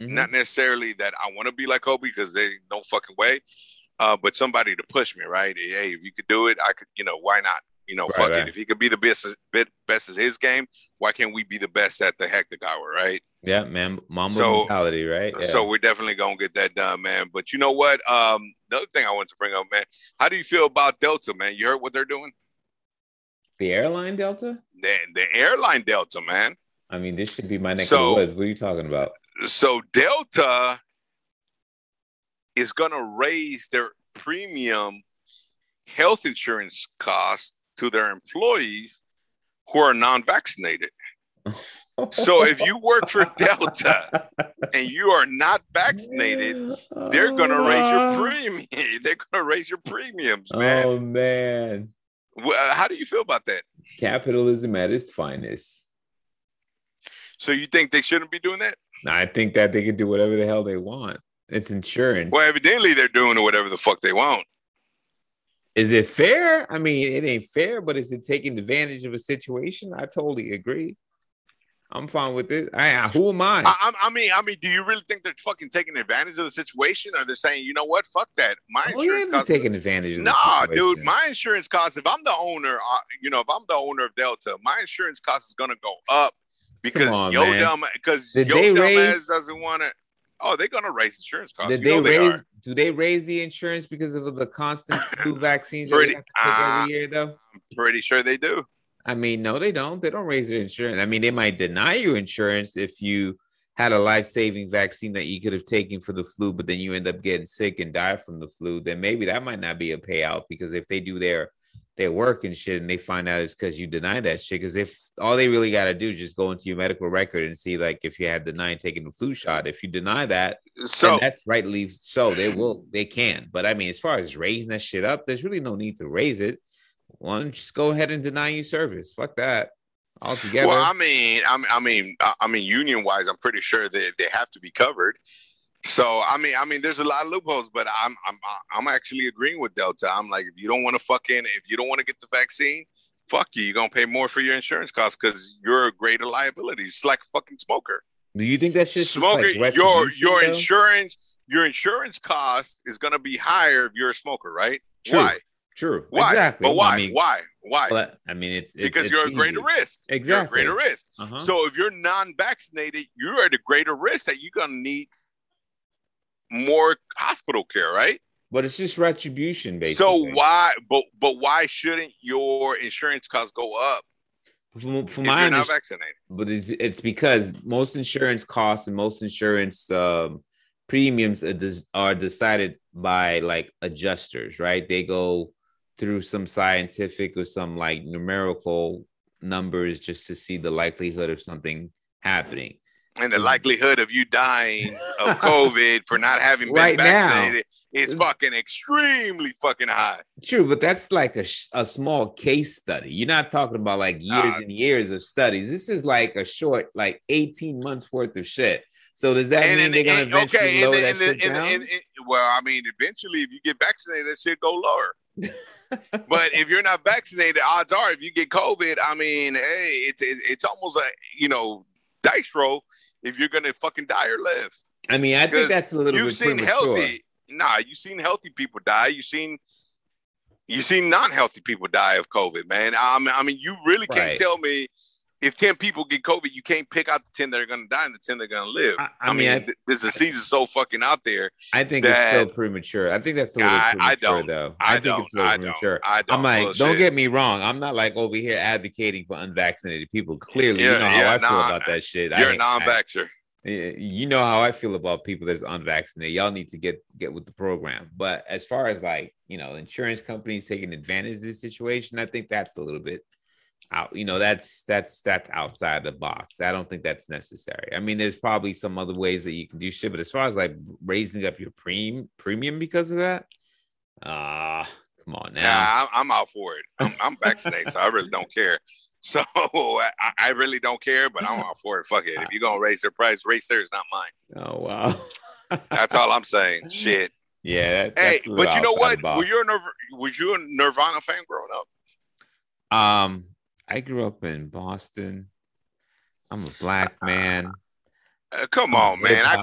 Mm-hmm. Not necessarily that I want to be like Kobe because there's no fucking way. But somebody to push me, right? Hey, if you could do it, I could, why not? Fuck it. If he could be the best at his game, why can't we be the best at the Hectic Hour, right? Yeah, man. Mamba mentality, right? Yeah. So we're definitely going to get that done, man. But you know what? The other thing I wanted to bring up, man, how do you feel about Delta, man? You heard what they're doing? The airline Delta? The airline Delta, man. I mean, this should be my next word. What are you talking about? So Delta is going to raise their premium health insurance costs to their employees who are non-vaccinated. So if you work for Delta and you are not vaccinated, they're going to raise your premium. They're going to raise your premiums, man. Oh, man. How do you feel about that? Capitalism at its finest. So you think they shouldn't be doing that? No, I think that they can do whatever the hell they want. It's insurance. Well, evidently they're doing whatever the fuck they want. Is it fair? I mean, it ain't fair, but is it taking advantage of a situation? I totally agree. I'm fine with it. Who am I? I mean, do you really think they're fucking taking advantage of the situation? Or they're saying, you know what? Fuck that. My insurance costs. Taking advantage of the situation. Dude, my insurance costs. If I'm the owner, if I'm the owner of Delta, my insurance cost is gonna go up because dumbass doesn't want to. Oh, they're gonna raise insurance costs. Do they raise the insurance because of the constant flu vaccines that they have to take every year? Though I'm pretty sure they do. I mean, no, they don't. They don't raise their insurance. I mean, they might deny you insurance if you had a life-saving vaccine that you could have taken for the flu, but then you end up getting sick and die from the flu. Then maybe that might not be a payout because if they do their their work and shit, and they find out it's because you denied that shit. Because if all they really got to do is just go into your medical record and see, like, if you had denied taking the flu shot, if you deny that, so then that's rightly so. They can. But I mean, as far as raising that shit up, there's really no need to raise it. One, just go ahead and deny you service. Fuck that altogether. Well, I mean, union wise, I'm pretty sure that they have to be covered. So I mean, there's a lot of loopholes, but I'm actually agreeing with Delta. I'm like, if you don't want to get the vaccine, fuck you. You're gonna pay more for your insurance costs because you're a greater liability. It's like a fucking smoker. Do you think that shit's smoker? Like your insurance cost is gonna be higher if you're a smoker, right? True. Why? True. Why? Exactly. But why? I mean, why? Well, I mean, it's because you're a greater risk. Exactly. You're a greater risk. Uh-huh. So if you're non-vaccinated, you're at a greater risk that you're gonna need more hospital care, right? But it's just retribution, basically. So why? But why shouldn't your insurance costs go up? From if you're not vaccinated. But it's because most insurance costs and most insurance premiums are decided by like adjusters, right? They go through some scientific or some like numerical numbers just to see the likelihood of something happening. And the likelihood of you dying of COVID for not having been right vaccinated is fucking extremely fucking high. True, but that's like a small case study. You're not talking about like years and years of studies. This is like a short, like 18 months worth of shit. So does that mean they're going to eventually lower that shit down? Well, I mean, eventually, if you get vaccinated, that shit go lower. But if you're not vaccinated, odds are if you get COVID, I mean, hey, it's almost like, you know, dice roll if you're gonna fucking die or live. I mean, I think that's a little bit premature. You've seen healthy people die. You've seen non-healthy people die of COVID, man. I mean, you really can't tell me if 10 people get COVID, you can't pick out the 10 that are gonna die and the 10 that are gonna live. This disease is so fucking out there. I think it's still premature. I think that's a little premature, though. I think it's still premature. I'm like, don't get me wrong. I'm not like over here advocating for unvaccinated people. Clearly, you know how I feel about that shit. You're a non-vaxxer. You know how I feel about people that's unvaccinated. Y'all need to get with the program. But as far as like, you know, insurance companies taking advantage of this situation, I think that's a little bit out, you know, that's outside the box. I don't think that's necessary. I mean, there's probably some other ways that you can do shit, but as far as like raising up your premium because of that, come on now. Yeah, I'm out for it. I'm vaccinated, so I really don't care. So I really don't care, but I'm out for it. Fuck it. If you're gonna raise their price, raise theirs, not mine. Oh wow. That's all I'm saying. Shit. Yeah. Hey, but you know what? Were you a Nirvana fan growing up? I grew up in Boston. I'm a black man. Come on, man! I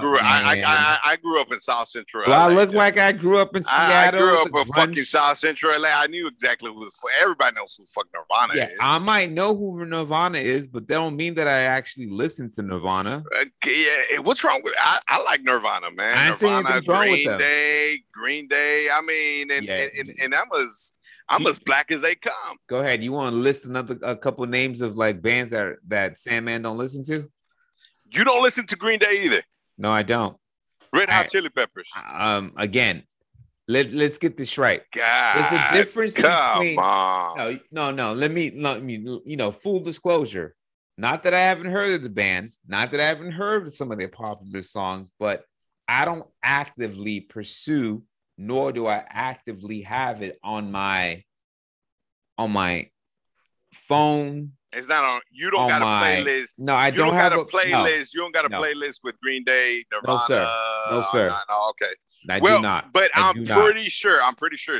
grew up in South Central. Well, LA. I look like I grew up in Seattle. I grew up in fucking South Central LA. I knew exactly who. Everybody knows who fucking Nirvana is. I might know who Nirvana is, but that don't mean that I actually listen to Nirvana. Yeah, what's wrong with? I like Nirvana, man. Nirvana, Green Day. I mean, and that was. I'm as black as they come. Go ahead. You want to list a couple names of like bands that Sandman don't listen to? You don't listen to Green Day either. No, I don't. Red Hot Chili Peppers. Again, let's get this right. God, there's a difference between. No. Let me. You know, full disclosure. Not that I haven't heard of the bands. Not that I haven't heard of some of their popular songs, but I don't actively pursue. Nor do I actively have it on my phone. It's not on. You don't got a playlist. No, I don't have a playlist. You don't got a playlist with Green Day, Nirvana. No, sir. Okay. I do not. But I'm pretty sure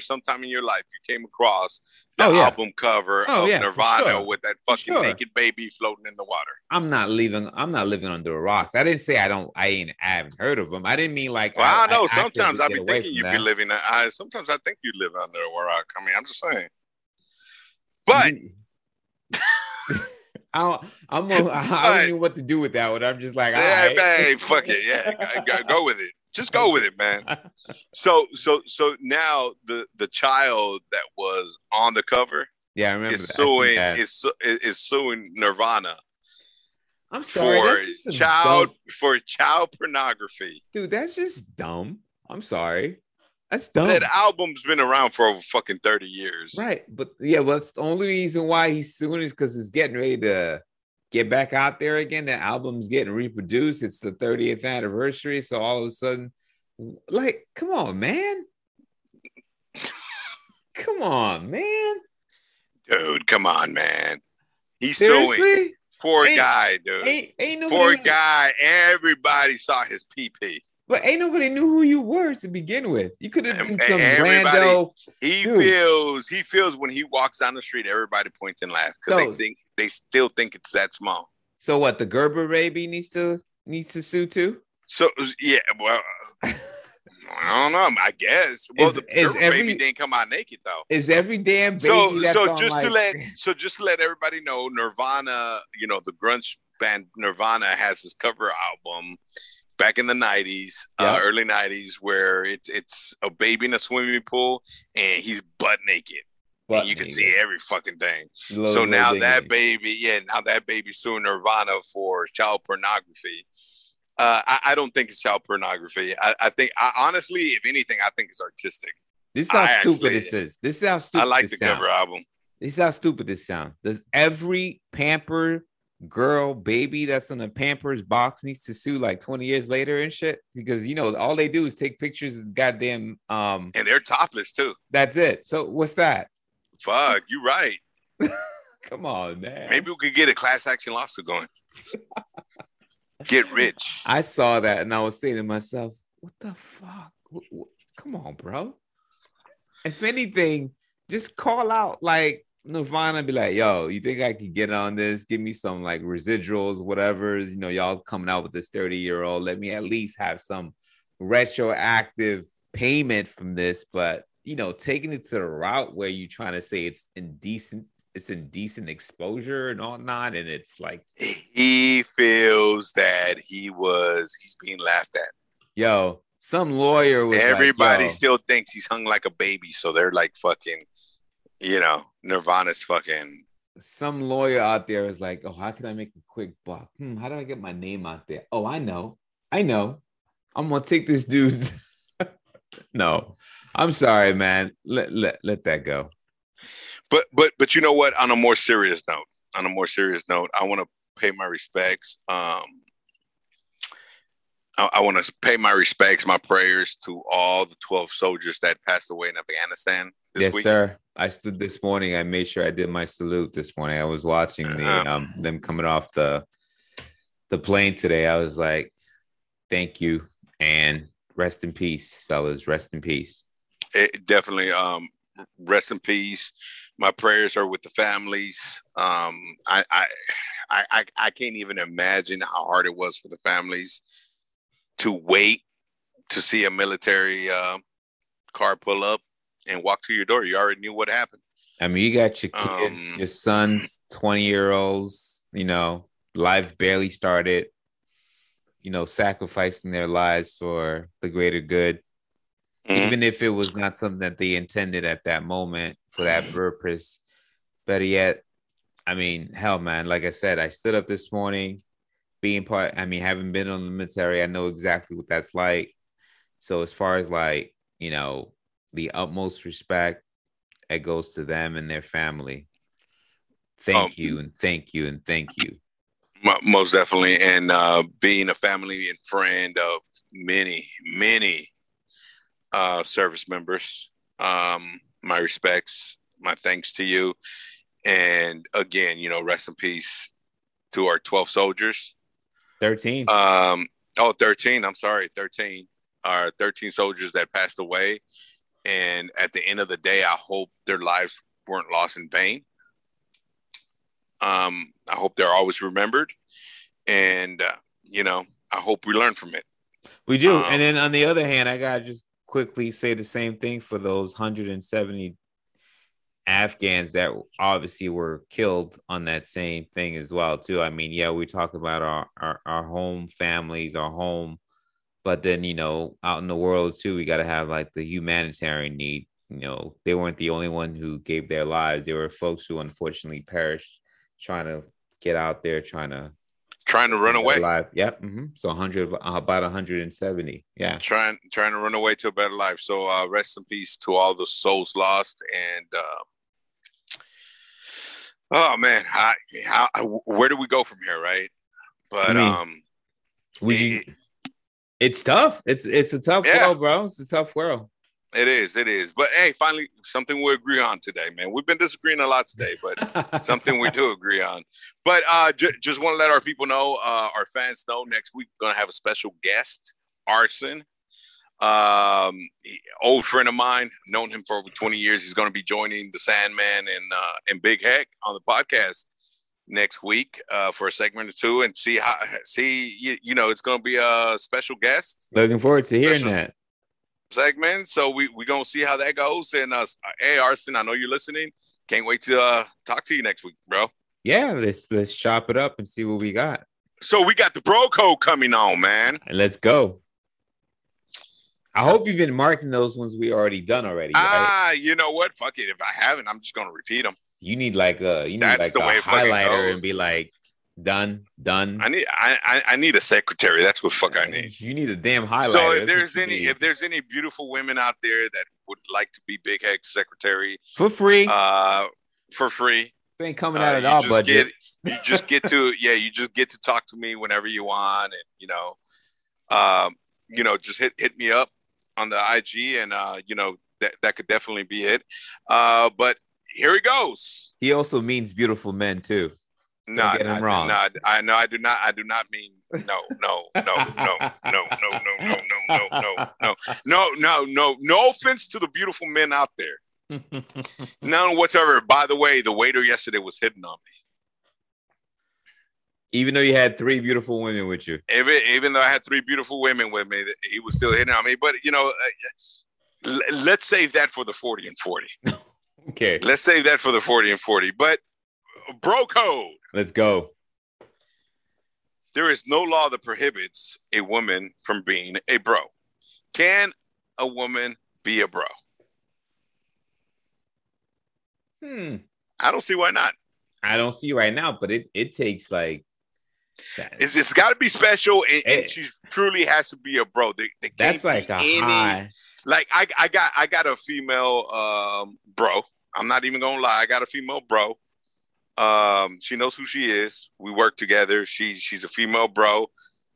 sometime in your life you came across the album cover of Nirvana with that fucking naked baby floating in the water. I'm not living under a rock. I didn't say I haven't heard of them. I didn't mean like I don't know. Sometimes I be thinking you'd be living sometimes I think you live under a rock. I mean, I'm just saying. But I don't even know what to do with that one. I'm just like, hey, man, fuck it. Yeah, go with it. Just go with it, man. So now the child that was on the cover, I remember is suing Nirvana. I'm sorry, for child pornography, dude. That's just dumb. I'm sorry. That's dumb. That album's been around for over fucking 30 years. Right. But yeah, well, that's the only reason why he's suing is because it's getting ready to get back out there again. The album's getting reproduced. It's the 30th anniversary. So all of a sudden, like, come on, man. Come on, man. Dude, come on, man. He's seriously? Suing. Poor guy, dude. Ain't poor guy. Everybody saw his pee-pee. But ain't nobody knew who you were to begin with. You could have been some rando. He feels when he walks down the street, everybody points and laughs because they still think it's that small. So what? The Gerber baby needs to sue too. So yeah, well, I don't know. I guess. Well, the Gerber baby didn't come out naked though. Is every damn baby? So just to let everybody know, Nirvana, you know, the grunge band Nirvana has this cover album. Back in the 90s, early 90s, where it's a baby in a swimming pool and he's butt naked. And you can see every fucking thing. So now that baby, suing Nirvana for child pornography. I don't think it's child pornography. I think, honestly, if anything, I think it's artistic. This is how stupid this is. This is how stupid I like the cover album. This is how stupid this sounds. Does every pampered girl baby that's in the Pampers box needs to sue like 20 years later and shit? Because you know all they do is take pictures of goddamn and they're topless too. That's it. So what's that? Fuck, you're right. Come on, man. Maybe we could get a class action lawsuit going. Get rich. I saw that and I was saying to myself, what the fuck? Come on, bro. If anything, just call out like Nirvana, be like, yo, you think I could get on this? Give me some like residuals, whatever's, you know, y'all coming out with this 30-year-old. Let me at least have some retroactive payment from this. But you know, taking it to the route where you're trying to say it's indecent exposure and all that, and it's like he feels that he's being laughed at. Yo, some lawyer was everybody like, still thinks he's hung like a baby, so they're like fucking. You know, Nirvana's fucking. Some lawyer out there is like, oh, how can I make a quick buck? How do I get my name out there? Oh, I know. I'm going to take this dude's. No, I'm sorry, man. Let that go. But you know what? On a more serious note, I want to pay my respects. I want to pay my respects, my prayers to all the 12 soldiers that passed away in Afghanistan this week. Yes, sir. I stood this morning. I made sure I did my salute this morning. I was watching them coming off the plane today. I was like, thank you. And rest in peace, fellas. Rest in peace. It definitely. Rest in peace. My prayers are with the families. I can't even imagine how hard it was for the families to wait to see a military car pull up and walk to your door. You already knew what happened. I mean, you got your kids, your sons, 20-year-olds, you know, life barely started, you know, sacrificing their lives for the greater good. Mm-hmm. Even if it was not something that they intended at that moment for that purpose. Better yet, I mean, hell, man, like I said, I stood up this morning. Having been on the military, I know exactly what that's like. So as far as like, you know, the utmost respect, it goes to them and their family. Thank you. Most definitely. And being a family and friend of many, many service members, my respects, my thanks to you. And again, you know, rest in peace to our 12 soldiers. 13. 13. I'm sorry. 13. 13 soldiers that passed away. And at the end of the day, I hope their lives weren't lost in vain. I hope they're always remembered. And, you know, I hope we learn from it. We do. And then on the other hand, I got to just quickly say the same thing for those 170 Afghans that obviously were killed on that same thing as well too. I mean, yeah, we talk about our home families, our home, but then, you know, out in the world too, we got to have like the humanitarian need. You know, they weren't the only one who gave their lives. There were folks who unfortunately perished trying to get out there, trying to trying to run away. Alive. Yep. Mm-hmm. So 100, about 170. Yeah. Trying to run away to a better life. So rest in peace to all the souls lost. And oh man, where do we go from here, right? But I mean, it's tough. It's a tough world, bro. It's a tough world. It is. But hey, finally, something we agree on today, man. We've been disagreeing a lot today, but something we do agree on. But just want to let our people know, our fans know, next week we're going to have a special guest, Arson. Old friend of mine, known him for over 20 years. He's going to be joining the Sandman and Big Hec on the podcast next week for a segment or two, and see, it's going to be a special guest. Looking forward to hearing that segment. So we're gonna see how that goes. And hey, Arson, I know you're listening. Can't wait to talk to you next week, bro. Yeah, let's chop it up and see what we got. So we got the bro code coming on, man. Let's go. I hope you've been marking those ones we already done already. Right? You know what? Fuck it. If I haven't, I'm just gonna repeat them. You need like a highlighter and be like, done. I need a secretary. That's what I need. You need a damn highlighter. So if there's any beautiful women out there that would like to be Big Hec's secretary for free, this ain't coming out at all. But you just get to talk to me whenever you want, and just hit me up on the IG, and that could definitely be it. But here he goes. He also means beautiful men too. No offense to the beautiful men out there. None whatsoever. By the way, the waiter yesterday was hitting on me. Even though you had three beautiful women with you. Even though I had three beautiful women with me, he was still hitting on me. But, let's save that for the 40 and 40. Okay. Let's save that for the 40 and 40. But bro code. Let's go. There is no law that prohibits a woman from being a bro. Can a woman be a bro? I don't see why not. I don't see right now, but it takes like that. It's got to be special, and she truly has to be a bro. That's like a high. Like I got a female bro. I'm not even gonna lie. I got a female bro. She knows who she is. We work together. She's a female bro.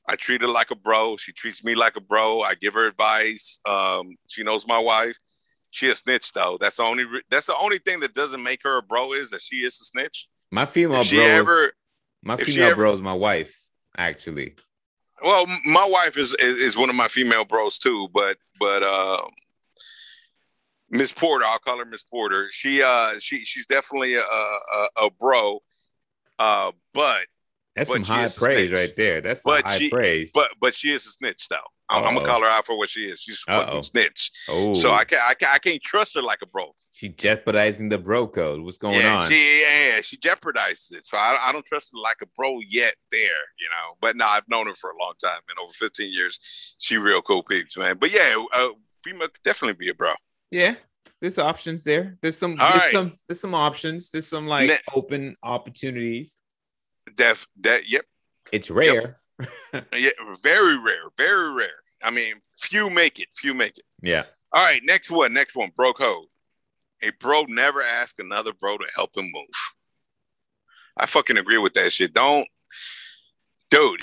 I treat her like a bro. She treats me like a bro. I give her advice. She knows my wife. She a snitch though. That's the only thing that doesn't make her a bro is that she is a snitch. My female bro is my wife, actually. Well, my wife is one of my female bros too, but Miss Porter, I'll call her Miss Porter. She's definitely a bro, but that's some high praise right there. That's some high praise. But she is a snitch though. I'm gonna call her out for what she is. She's a fucking snitch. Oh, so I can't trust her like a bro. She jeopardizing the bro code. What's going on? She jeopardizes it. So I don't trust her like a bro yet. But I've known her for a long time, man, over 15 years. She real cool peeps, man. But yeah, female could definitely be a bro. Yeah, there's options there. There's some options. There's some like open opportunities. It's rare. Yep. Yeah, very rare. Very rare. I mean, few make it. Yeah. All right, next one. Bro code. A bro never asks another bro to help him move. I fucking agree with that shit. Dude,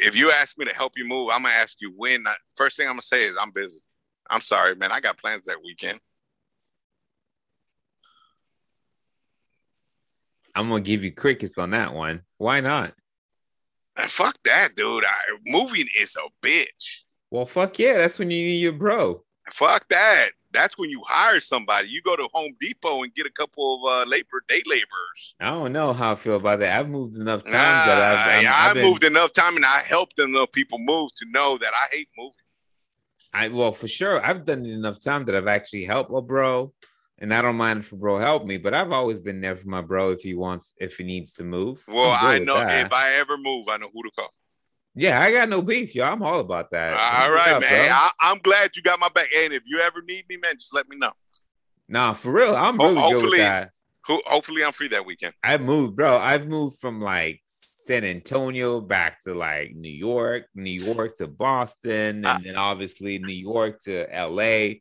if you ask me to help you move, I'm gonna ask you when. First thing I'm gonna say is I'm busy. I'm sorry, man. I got plans that weekend. I'm gonna give you crickets on that one. Why not? Fuck that, dude. Moving is a bitch. Well, fuck yeah. That's when you need your bro. Fuck that. That's when you hire somebody. You go to Home Depot and get a couple of day laborers. I don't know how I feel about that. I've moved enough times. I've moved enough time, and I helped enough people move to know that I hate moving. Well, for sure. I've done it enough time that I've actually helped a bro. And I don't mind if a bro help me, but I've always been there for my bro if he needs to move. Well, I know if I ever move, I know who to call. Yeah, I got no beef, y'all. I'm all about that. All right, man. Hey, I'm glad you got my back. And if you ever need me, man, just let me know. Nah, for real, I'm really good with that. Hopefully, I'm free that weekend. I've moved, bro. I've moved from like San Antonio back to like New York, New York to Boston, and then obviously New York to LA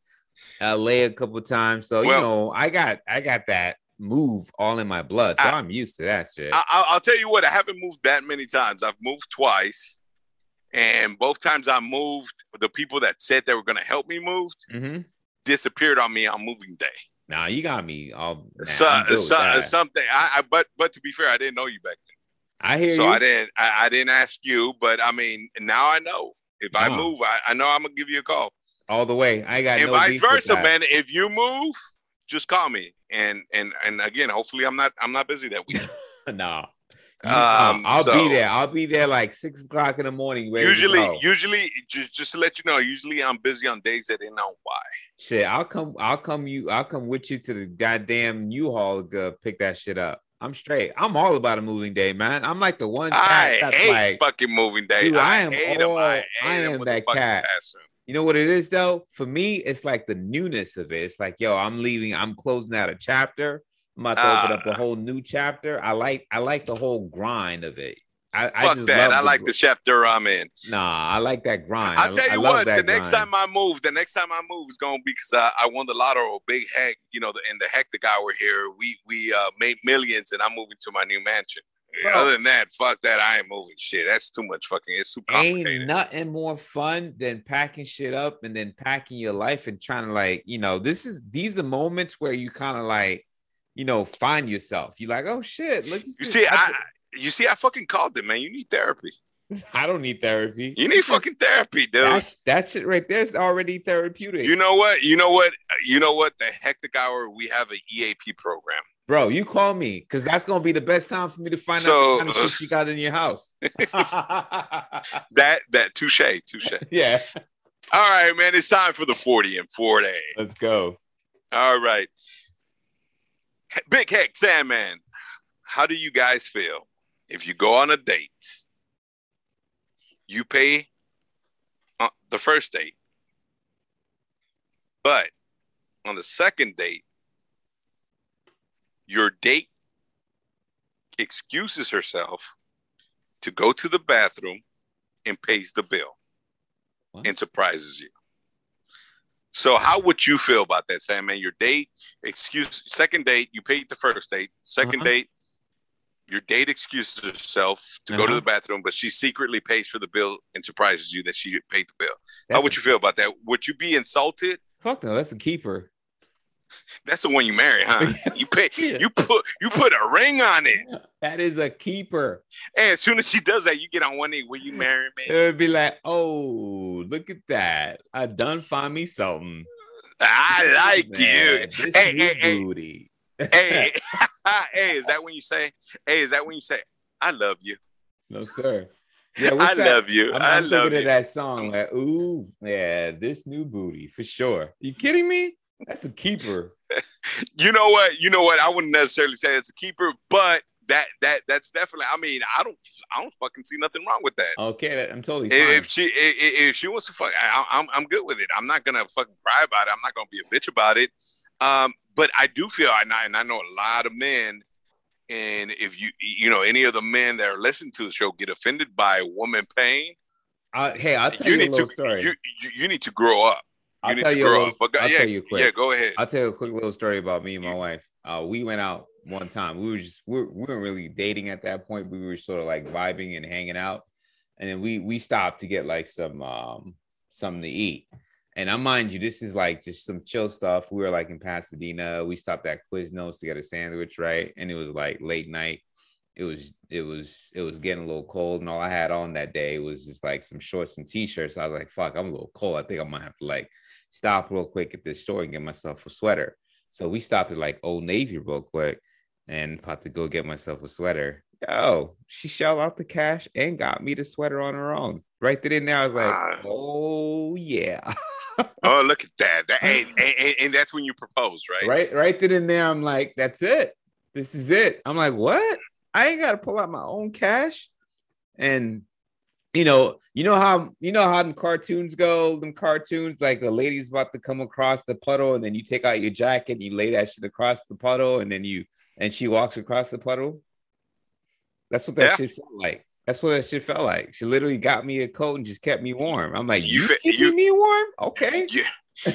a couple of times. So, well, you know, I got that move all in my blood. So I'm used to that shit. I'll tell you what, I haven't moved that many times. I've moved twice. And both times I moved, the people that said they were going to help me move disappeared on me on moving day. Nah, you got me. Something. But to be fair, I didn't know you back then. I hear so you. So I didn't ask you, but I mean, now I know. If I move, I know I'm gonna give you a call. All the way. I got. And no vice versa, man. If you move, just call me. And again, hopefully I'm not busy that week. No. I'll be there. I'll be there like 6 o'clock in the morning. Usually, just to let you know, usually I'm busy on days that they know why. Shit, I'll come with you to the goddamn U-Haul to pick that shit up. I'm straight. I'm all about a moving day, man. I'm like the one cat that's hate like fucking moving day. Dude, I am that cat. You know what it is though? For me, it's like the newness of it. It's like, yo, I'm leaving. I'm closing out a chapter. I'm about to open up a whole new chapter. I like the whole grind of it. I like the chapter I'm in. Nah, I like that grind. I'll tell you what, the next time I move is gonna be because I won the lotto, Big Hec, you know, in the Hectic Hour here. We made millions, and I'm moving to my new mansion. Yeah, other than that, fuck that, I ain't moving shit. That's too much fucking. It's too complicated. Ain't nothing more fun than packing shit up and then packing your life and trying to like, you know, these are moments where you kind of like, you know, find yourself. You're like, oh shit, look. I fucking called it, man. You need therapy. I don't need therapy. You need fucking therapy, dude. That shit right there is already therapeutic. You know what? The Hectic Hour, we have an EAP program. Bro, you call me because that's going to be the best time for me to find out what kind of shit you got in your house. That touche. Yeah. All right, man. It's time for the 40 in 4 day. Let's go. All right. Big Hec, Sandman. How do you guys feel? If you go on a date, you pay the first date, but on the second date, your date excuses herself to go to the bathroom and pays the bill and surprises you. So how would you feel about that, Sam? Man, your date second date, you paid the first date, second date, your date excuses herself to go to the bathroom, but she secretly pays for the bill and surprises you that she paid the bill. How would you feel about that? Would you be insulted? Fuck no, that's a keeper. That's the one you marry, huh? You pay. Yeah. You put a ring on it. That is a keeper. And as soon as she does that, you get on one knee. Will you marry me? It would be like, oh, look at that. I done find me something. I like man, you. Hey, booty. Hey. Hey, is that when you say, I love you? No, sir. Yeah, I love you. I love you. At that song, like, ooh, yeah, this new booty for sure. You kidding me? That's a keeper. You know what? I wouldn't necessarily say it's a keeper, but that's definitely. I mean, I don't fucking see nothing wrong with that. Okay, I'm totally fine. If she wants to fuck, I'm good with it. I'm not gonna fucking cry about it. I'm not gonna be a bitch about it. But I do feel, and I know a lot of men, and if you know any of the men that are listening to the show get offended by woman pain, hey, I'll tell you a little story. You need to grow up. I'll tell you quick. Yeah, go ahead. I'll tell you a quick little story about me and my wife. We went out one time. We weren't really dating at that point. We were sort of like vibing and hanging out, and then we stopped to get like some something to eat. And I mind you, this is like just some chill stuff. We were like in Pasadena. We stopped at Quiznos to get a sandwich, right? And it was like late night. It was getting a little cold, and all I had on that day was just like some shorts and t-shirts. I was like, fuck, I'm a little cold. I think I might have to like stop real quick at this store and get myself a sweater. So we stopped at like Old Navy real quick and about to go get myself a sweater. Yo, she shelled out the cash and got me the sweater on her own. Right then and there, I was like, oh yeah. Oh, look at that. And that's when you propose, right? Right then and there, I'm like, that's it. This is it. I'm like, what? I ain't gotta pull out my own cash. And you know how them cartoons go, them cartoons, like the lady's about to come across the puddle, and then you take out your jacket and you lay that shit across the puddle, and then she walks across the puddle. That's what that shit felt like. That's what that shit felt like. She literally got me a coat and just kept me warm. I'm like, you keeping me warm? Okay. Yeah.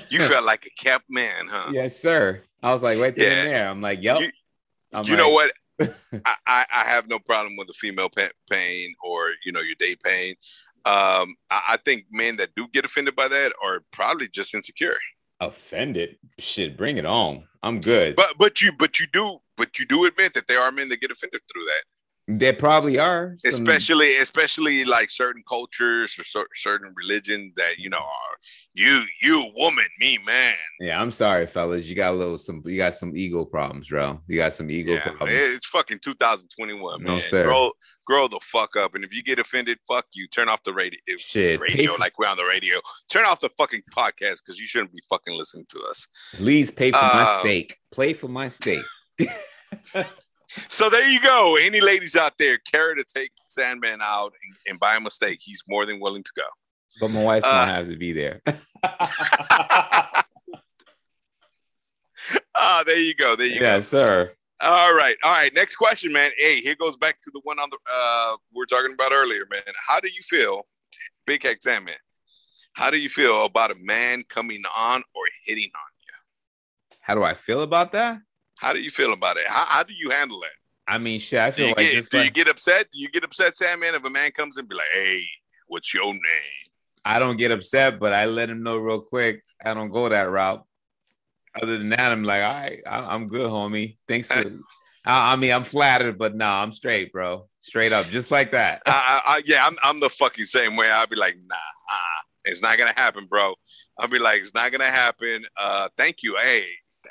You felt like a kept man, huh? Yes, sir. I was like, right there and there. I'm like, yep. You know what? I have no problem with the female pain or, you know, your day pain. I think men that do get offended by that are probably just insecure. Offended? Shit, bring it on. I'm good. But you do admit that there are men that get offended through that. There probably are. Especially like certain cultures or certain religions that, you know, are you woman, me man. Yeah, I'm sorry, fellas. You got some ego problems, bro. You got some ego problems. It's fucking 2021, man. No, sir. Grow the fuck up. And if you get offended, fuck you. Turn off the radio. Shit. Radio, like we're on the radio. Turn off the fucking podcast because you shouldn't be fucking listening to us. Please pay for my steak. Play for my steak. So there you go. Any ladies out there care to take Sandman out and by mistake, he's more than willing to go. But my wife's gonna have to be there. There you go. There you go. Yes, sir. All right. Next question, man. Hey, here goes back to the one on the we're talking about earlier, man. How do you feel, Big Hec Sandman? How do you feel about a man coming on or hitting on you? How do I feel about that? How do you feel about it? How do you handle it? I mean, shit, I feel like... you get upset? Do you get upset, Sandman, if a man comes and be like, hey, what's your name? I don't get upset, but I let him know real quick. I don't go that route. Other than that, I'm like, all right, I'm good, homie. Thanks for... I mean, I'm flattered, but nah, I'm straight, bro. Straight up, just like that. I'm the fucking same way. I'll be like, nah, it's not going to happen, bro. I'll be like, it's not going to happen. Thank you. Hey.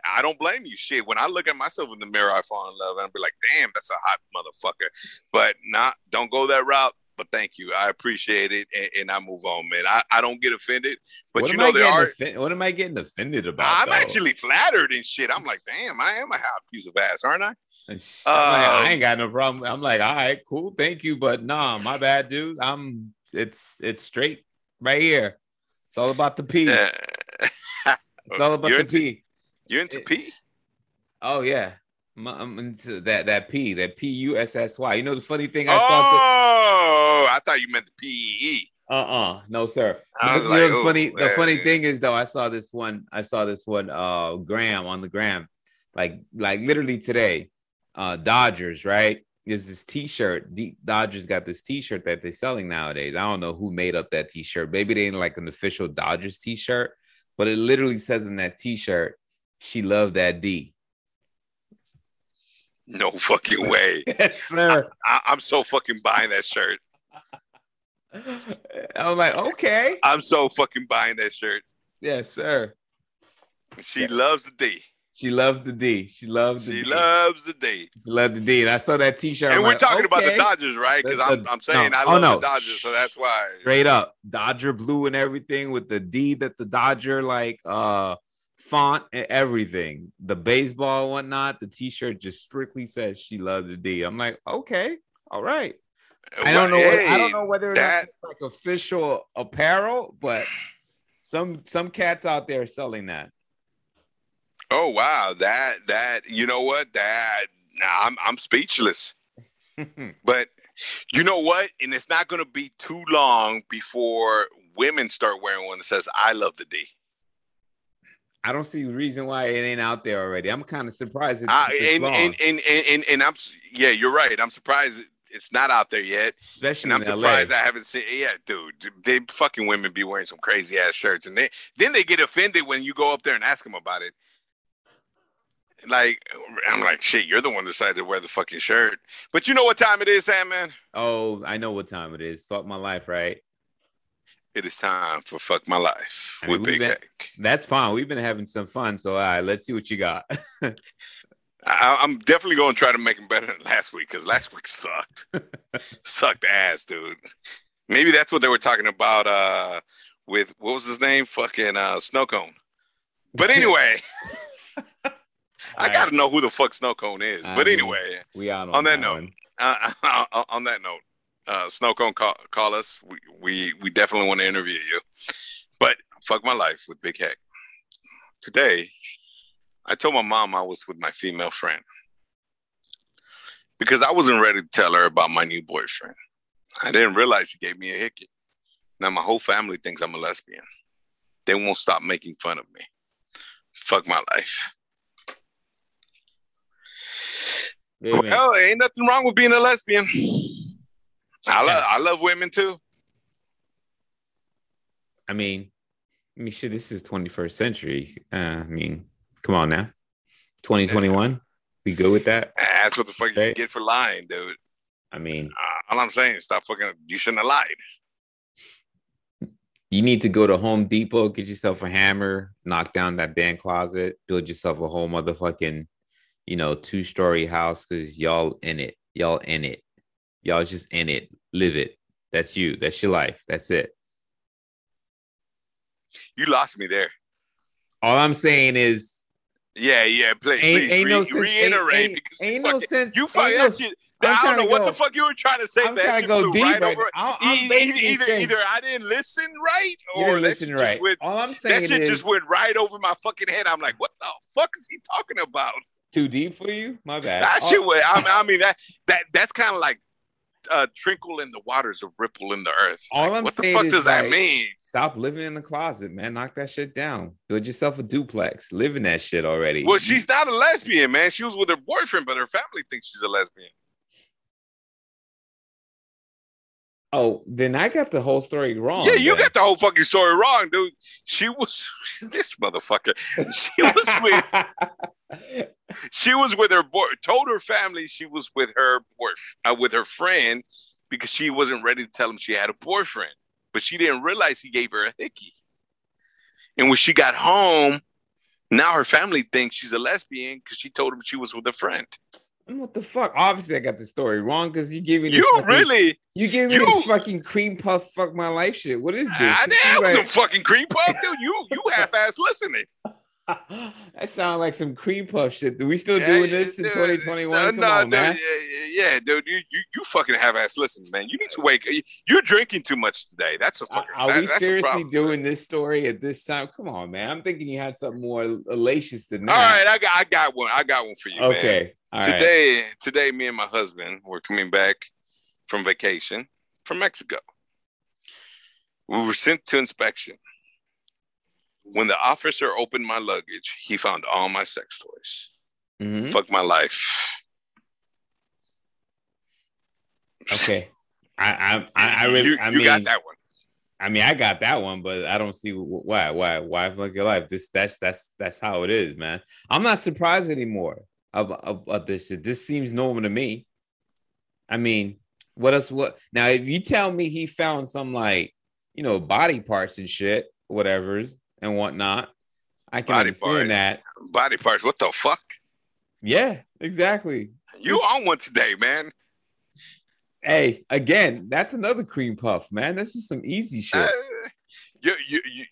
I don't blame you. Shit, when I look at myself in the mirror, I fall in love and I'll be like, damn, that's a hot motherfucker. But don't go that route. But thank you. I appreciate it. And I move on, man. I don't get offended. But what, you know, there are... what am I getting offended about? I'm actually flattered and shit. I'm like, damn, I am a hot piece of ass, aren't I? I ain't got no problem. I'm like, all right, cool. Thank you. But nah, my bad, dude. It's straight right here. It's all about the P. It's all about the P. You're into P? Oh, yeah. I'm into that P, that P-U-S-S-Y. You know the funny thing? Oh, I thought you meant the P-E-E. No, sir. The funny thing is, though, I saw this one Graham on the Graham, like literally today, Dodgers, right? There's this T-shirt. The Dodgers got this T-shirt that they're selling nowadays. I don't know who made up that T-shirt. Maybe they ain't like an official Dodgers T-shirt, but it literally says in that T-shirt, she loved that D. No fucking way. Yes, sir. I'm so fucking buying that shirt. I'm like, okay. I'm so fucking buying that shirt. Yes, sir. She loves the D. She loves the D. She loves the D. And I saw that T-shirt. And I'm we're talking about the Dodgers, right? Because I'm saying no. I love the Dodgers, so that's why. Straight up. Dodger blue and everything with the D that the Dodger, like, font and everything, the baseball and whatnot, the T-shirt just strictly says she loves the D. I'm like, okay, all right. I don't know whether that's like official apparel, but some cats out there are selling that. Oh wow, that you know what? I'm speechless. But you know what? And it's not going to be too long before women start wearing one that says I love the D. I don't see the reason why it ain't out there already. I'm kind of surprised. Yeah, you're right. I'm surprised it's not out there yet. Especially in LA. I'm surprised I haven't seen it yet, dude. They fucking women be wearing some crazy ass shirts, and then they get offended when you go up there and ask them about it. Like, I'm like, shit, you're the one that decided to wear the fucking shirt. But you know what time it is, Sandman? Oh, I know what time it is. Fuck my life, right? It is time for Fuck My Life with Big Hec. That's fine. We've been having some fun. So, all right, let's see what you got. I'm definitely going to try to make it better than last week because last week sucked. Sucked ass, dude. Maybe that's what they were talking about with, what was his name? Fucking Snowkone. But anyway, I got to know who the fuck Snowkone is. But anyway, we out on that note. Snowcone, call us. We definitely want to interview you. But Fuck My Life with Big Hec. Today, I told my mom I was with my female friend. because I wasn't ready to tell her about my new boyfriend. I didn't realize she gave me a hickey. Now my whole family thinks I'm a lesbian. They won't stop making fun of me. Fuck my life. Amen. Well, ain't nothing wrong with being a lesbian. I love women too. I mean, shit, this is 21st century. I mean, come on now. 2021, we go with that? That's what the fuck right? You get for lying, dude. I mean, all I'm saying is stop fucking, you shouldn't have lied. You need to go to Home Depot, get yourself a hammer, knock down that damn closet, build yourself a whole motherfucking, two-story house, because y'all in it. Y'all just in it. Live it. That's you. That's your life. That's it. You lost me there. All I'm saying is, please, reiterate. Because ain't no sense. You fucking that shit. I don't know what the fuck you were trying to say. I'm trying to go deep right now. Either I didn't listen right, or listen right. All I'm saying is that shit just went right over my fucking head. I'm like, what the fuck is he talking about? Too deep for you? My bad. That shit went. I mean that's kind of like a trinkle in the waters, a ripple in the earth. All I'm saying, what the fuck does that mean? Stop living in the closet, man. Knock that shit down. Build yourself a duplex. Live in that shit already. Well, she's not a lesbian, man. She was with her boyfriend, but her family thinks she's a lesbian. Oh, then I got the whole story wrong. Yeah, you got the whole fucking story wrong, dude. She was this motherfucker. She was with her boy. Told her family she was with her friend because she wasn't ready to tell him she had a boyfriend. But she didn't realize he gave her a hickey. And when she got home, now her family thinks she's a lesbian because she told him she was with a friend. And what the fuck? Obviously, I got the story wrong because you gave me this. This fucking cream puff, fuck my life shit. What is this? I wasn't fucking cream puff, dude. You half ass listening. That sounds like some cream puff shit. Do we still doing this in 2021? No, man. Yeah, dude. You fucking half ass listening, man. You need to wake. You're drinking too much today. That's a fucking. Are we seriously doing this story at this time? Come on, man. I'm thinking you had something more elacious than that. All right, I got one. I got one for you. Okay. Man. Today, me and my husband were coming back from vacation from Mexico. We were sent to inspection. When the officer opened my luggage, he found all my sex toys. Mm-hmm. Fuck my life. Okay, I got that one. I mean, I got that one, but I don't see why fuck your life. That's how it is, man. I'm not surprised anymore. Of this shit. This seems normal to me. I mean, what else? What now? If you tell me he found some body parts and shit, whatever's and whatnot, I can understand that. Body parts, what the fuck? Yeah, exactly. You on one today, man. Hey, again, that's another cream puff, man. That's just some easy shit.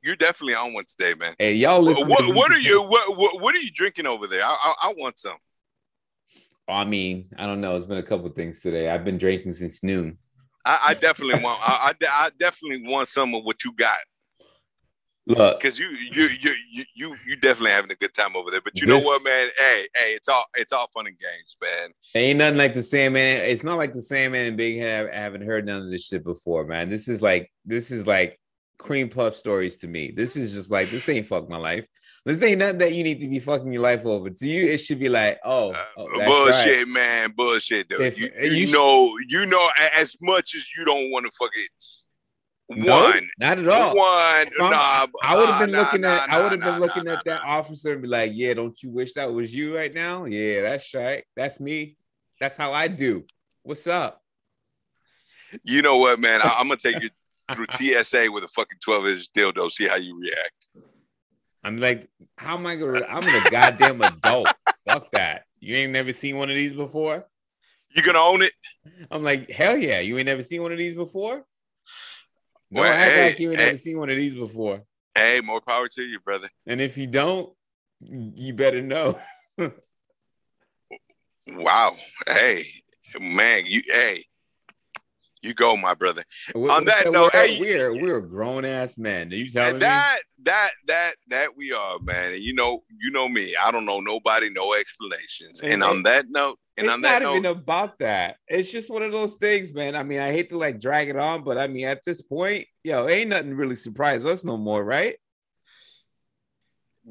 You're definitely on one today, man. Hey, y'all listen. What are you drinking over there? I want some. I mean, I don't know. It's been a couple of things today. I've been drinking since noon. I definitely want. I definitely want some of what you got. Look, because you definitely having a good time over there. But you know what, man? Hey, it's all fun and games, man. Ain't nothing like the Sandman. It's not like the Sandman and Big Hec. I haven't heard none of this shit before, man. This is like cream puff stories to me. This is just like, this ain't fuck my life. This ain't nothing that you need to be fucking your life over. To you, it should be like, bullshit, right. Man, bullshit, dude. If, you know, as much as you don't want to fuck it. Not at all. I would have been looking at that officer and be like, yeah, don't you wish that was you right now? Yeah, that's right. That's me. That's how I do. What's up? You know what, man? I'm gonna take you through TSA with a fucking 12-inch dildo, see how you react. I'm like, how am I gonna? I'm a goddamn adult. Fuck that. You ain't never seen one of these before. You gonna own it? I'm like, hell yeah. You ain't never seen one of these before. Don't act like you ain't never seen one of these before. Hey, more power to you, brother. And if you don't, you better know. Wow. Hey, man. You go, my brother. On that note, hey, we're a grown ass man. Are you telling me that we are, man? And you know me. I don't know nobody, no explanations. And on that note, it's not even about that. It's just one of those things, man. I mean, I hate to like drag it on, but I mean, at this point, yo, ain't nothing really surprised us no more, right?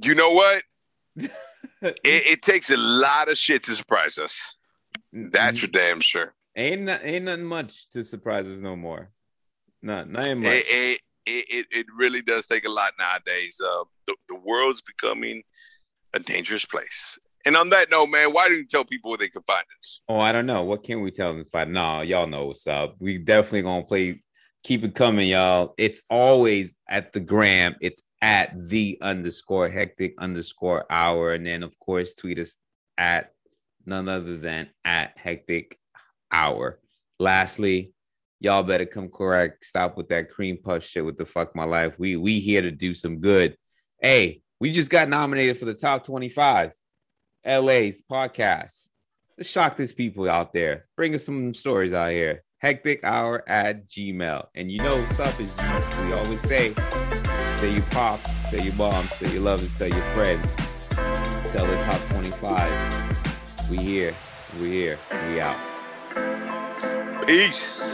You know what? It takes a lot of shit to surprise us. That's for damn sure. Ain't nothing much to surprise us no more. Not much. It really does take a lot nowadays. The world's becoming a dangerous place. And on that note, man, why don't you tell people where they can find us? Oh, I don't know. What can we tell them? Y'all know what's up. We definitely gonna play. Keep it coming, y'all. It's always at the gram. It's at @the_hectic_hour. And then, of course, tweet us at none other than @hectic_hour. Lastly, y'all better come correct. Stop with that cream puff shit with the fuck my life. We here to do some good. Hey, we just got nominated for the top 25 LA's podcast. Let's shock these people out there. Bring us some stories out here. hectichour@gmail.com. And you know what's up is we always say, tell your pops, tell your moms, tell your lovers, tell your friends, tell the top 25. We here, we out. Peace.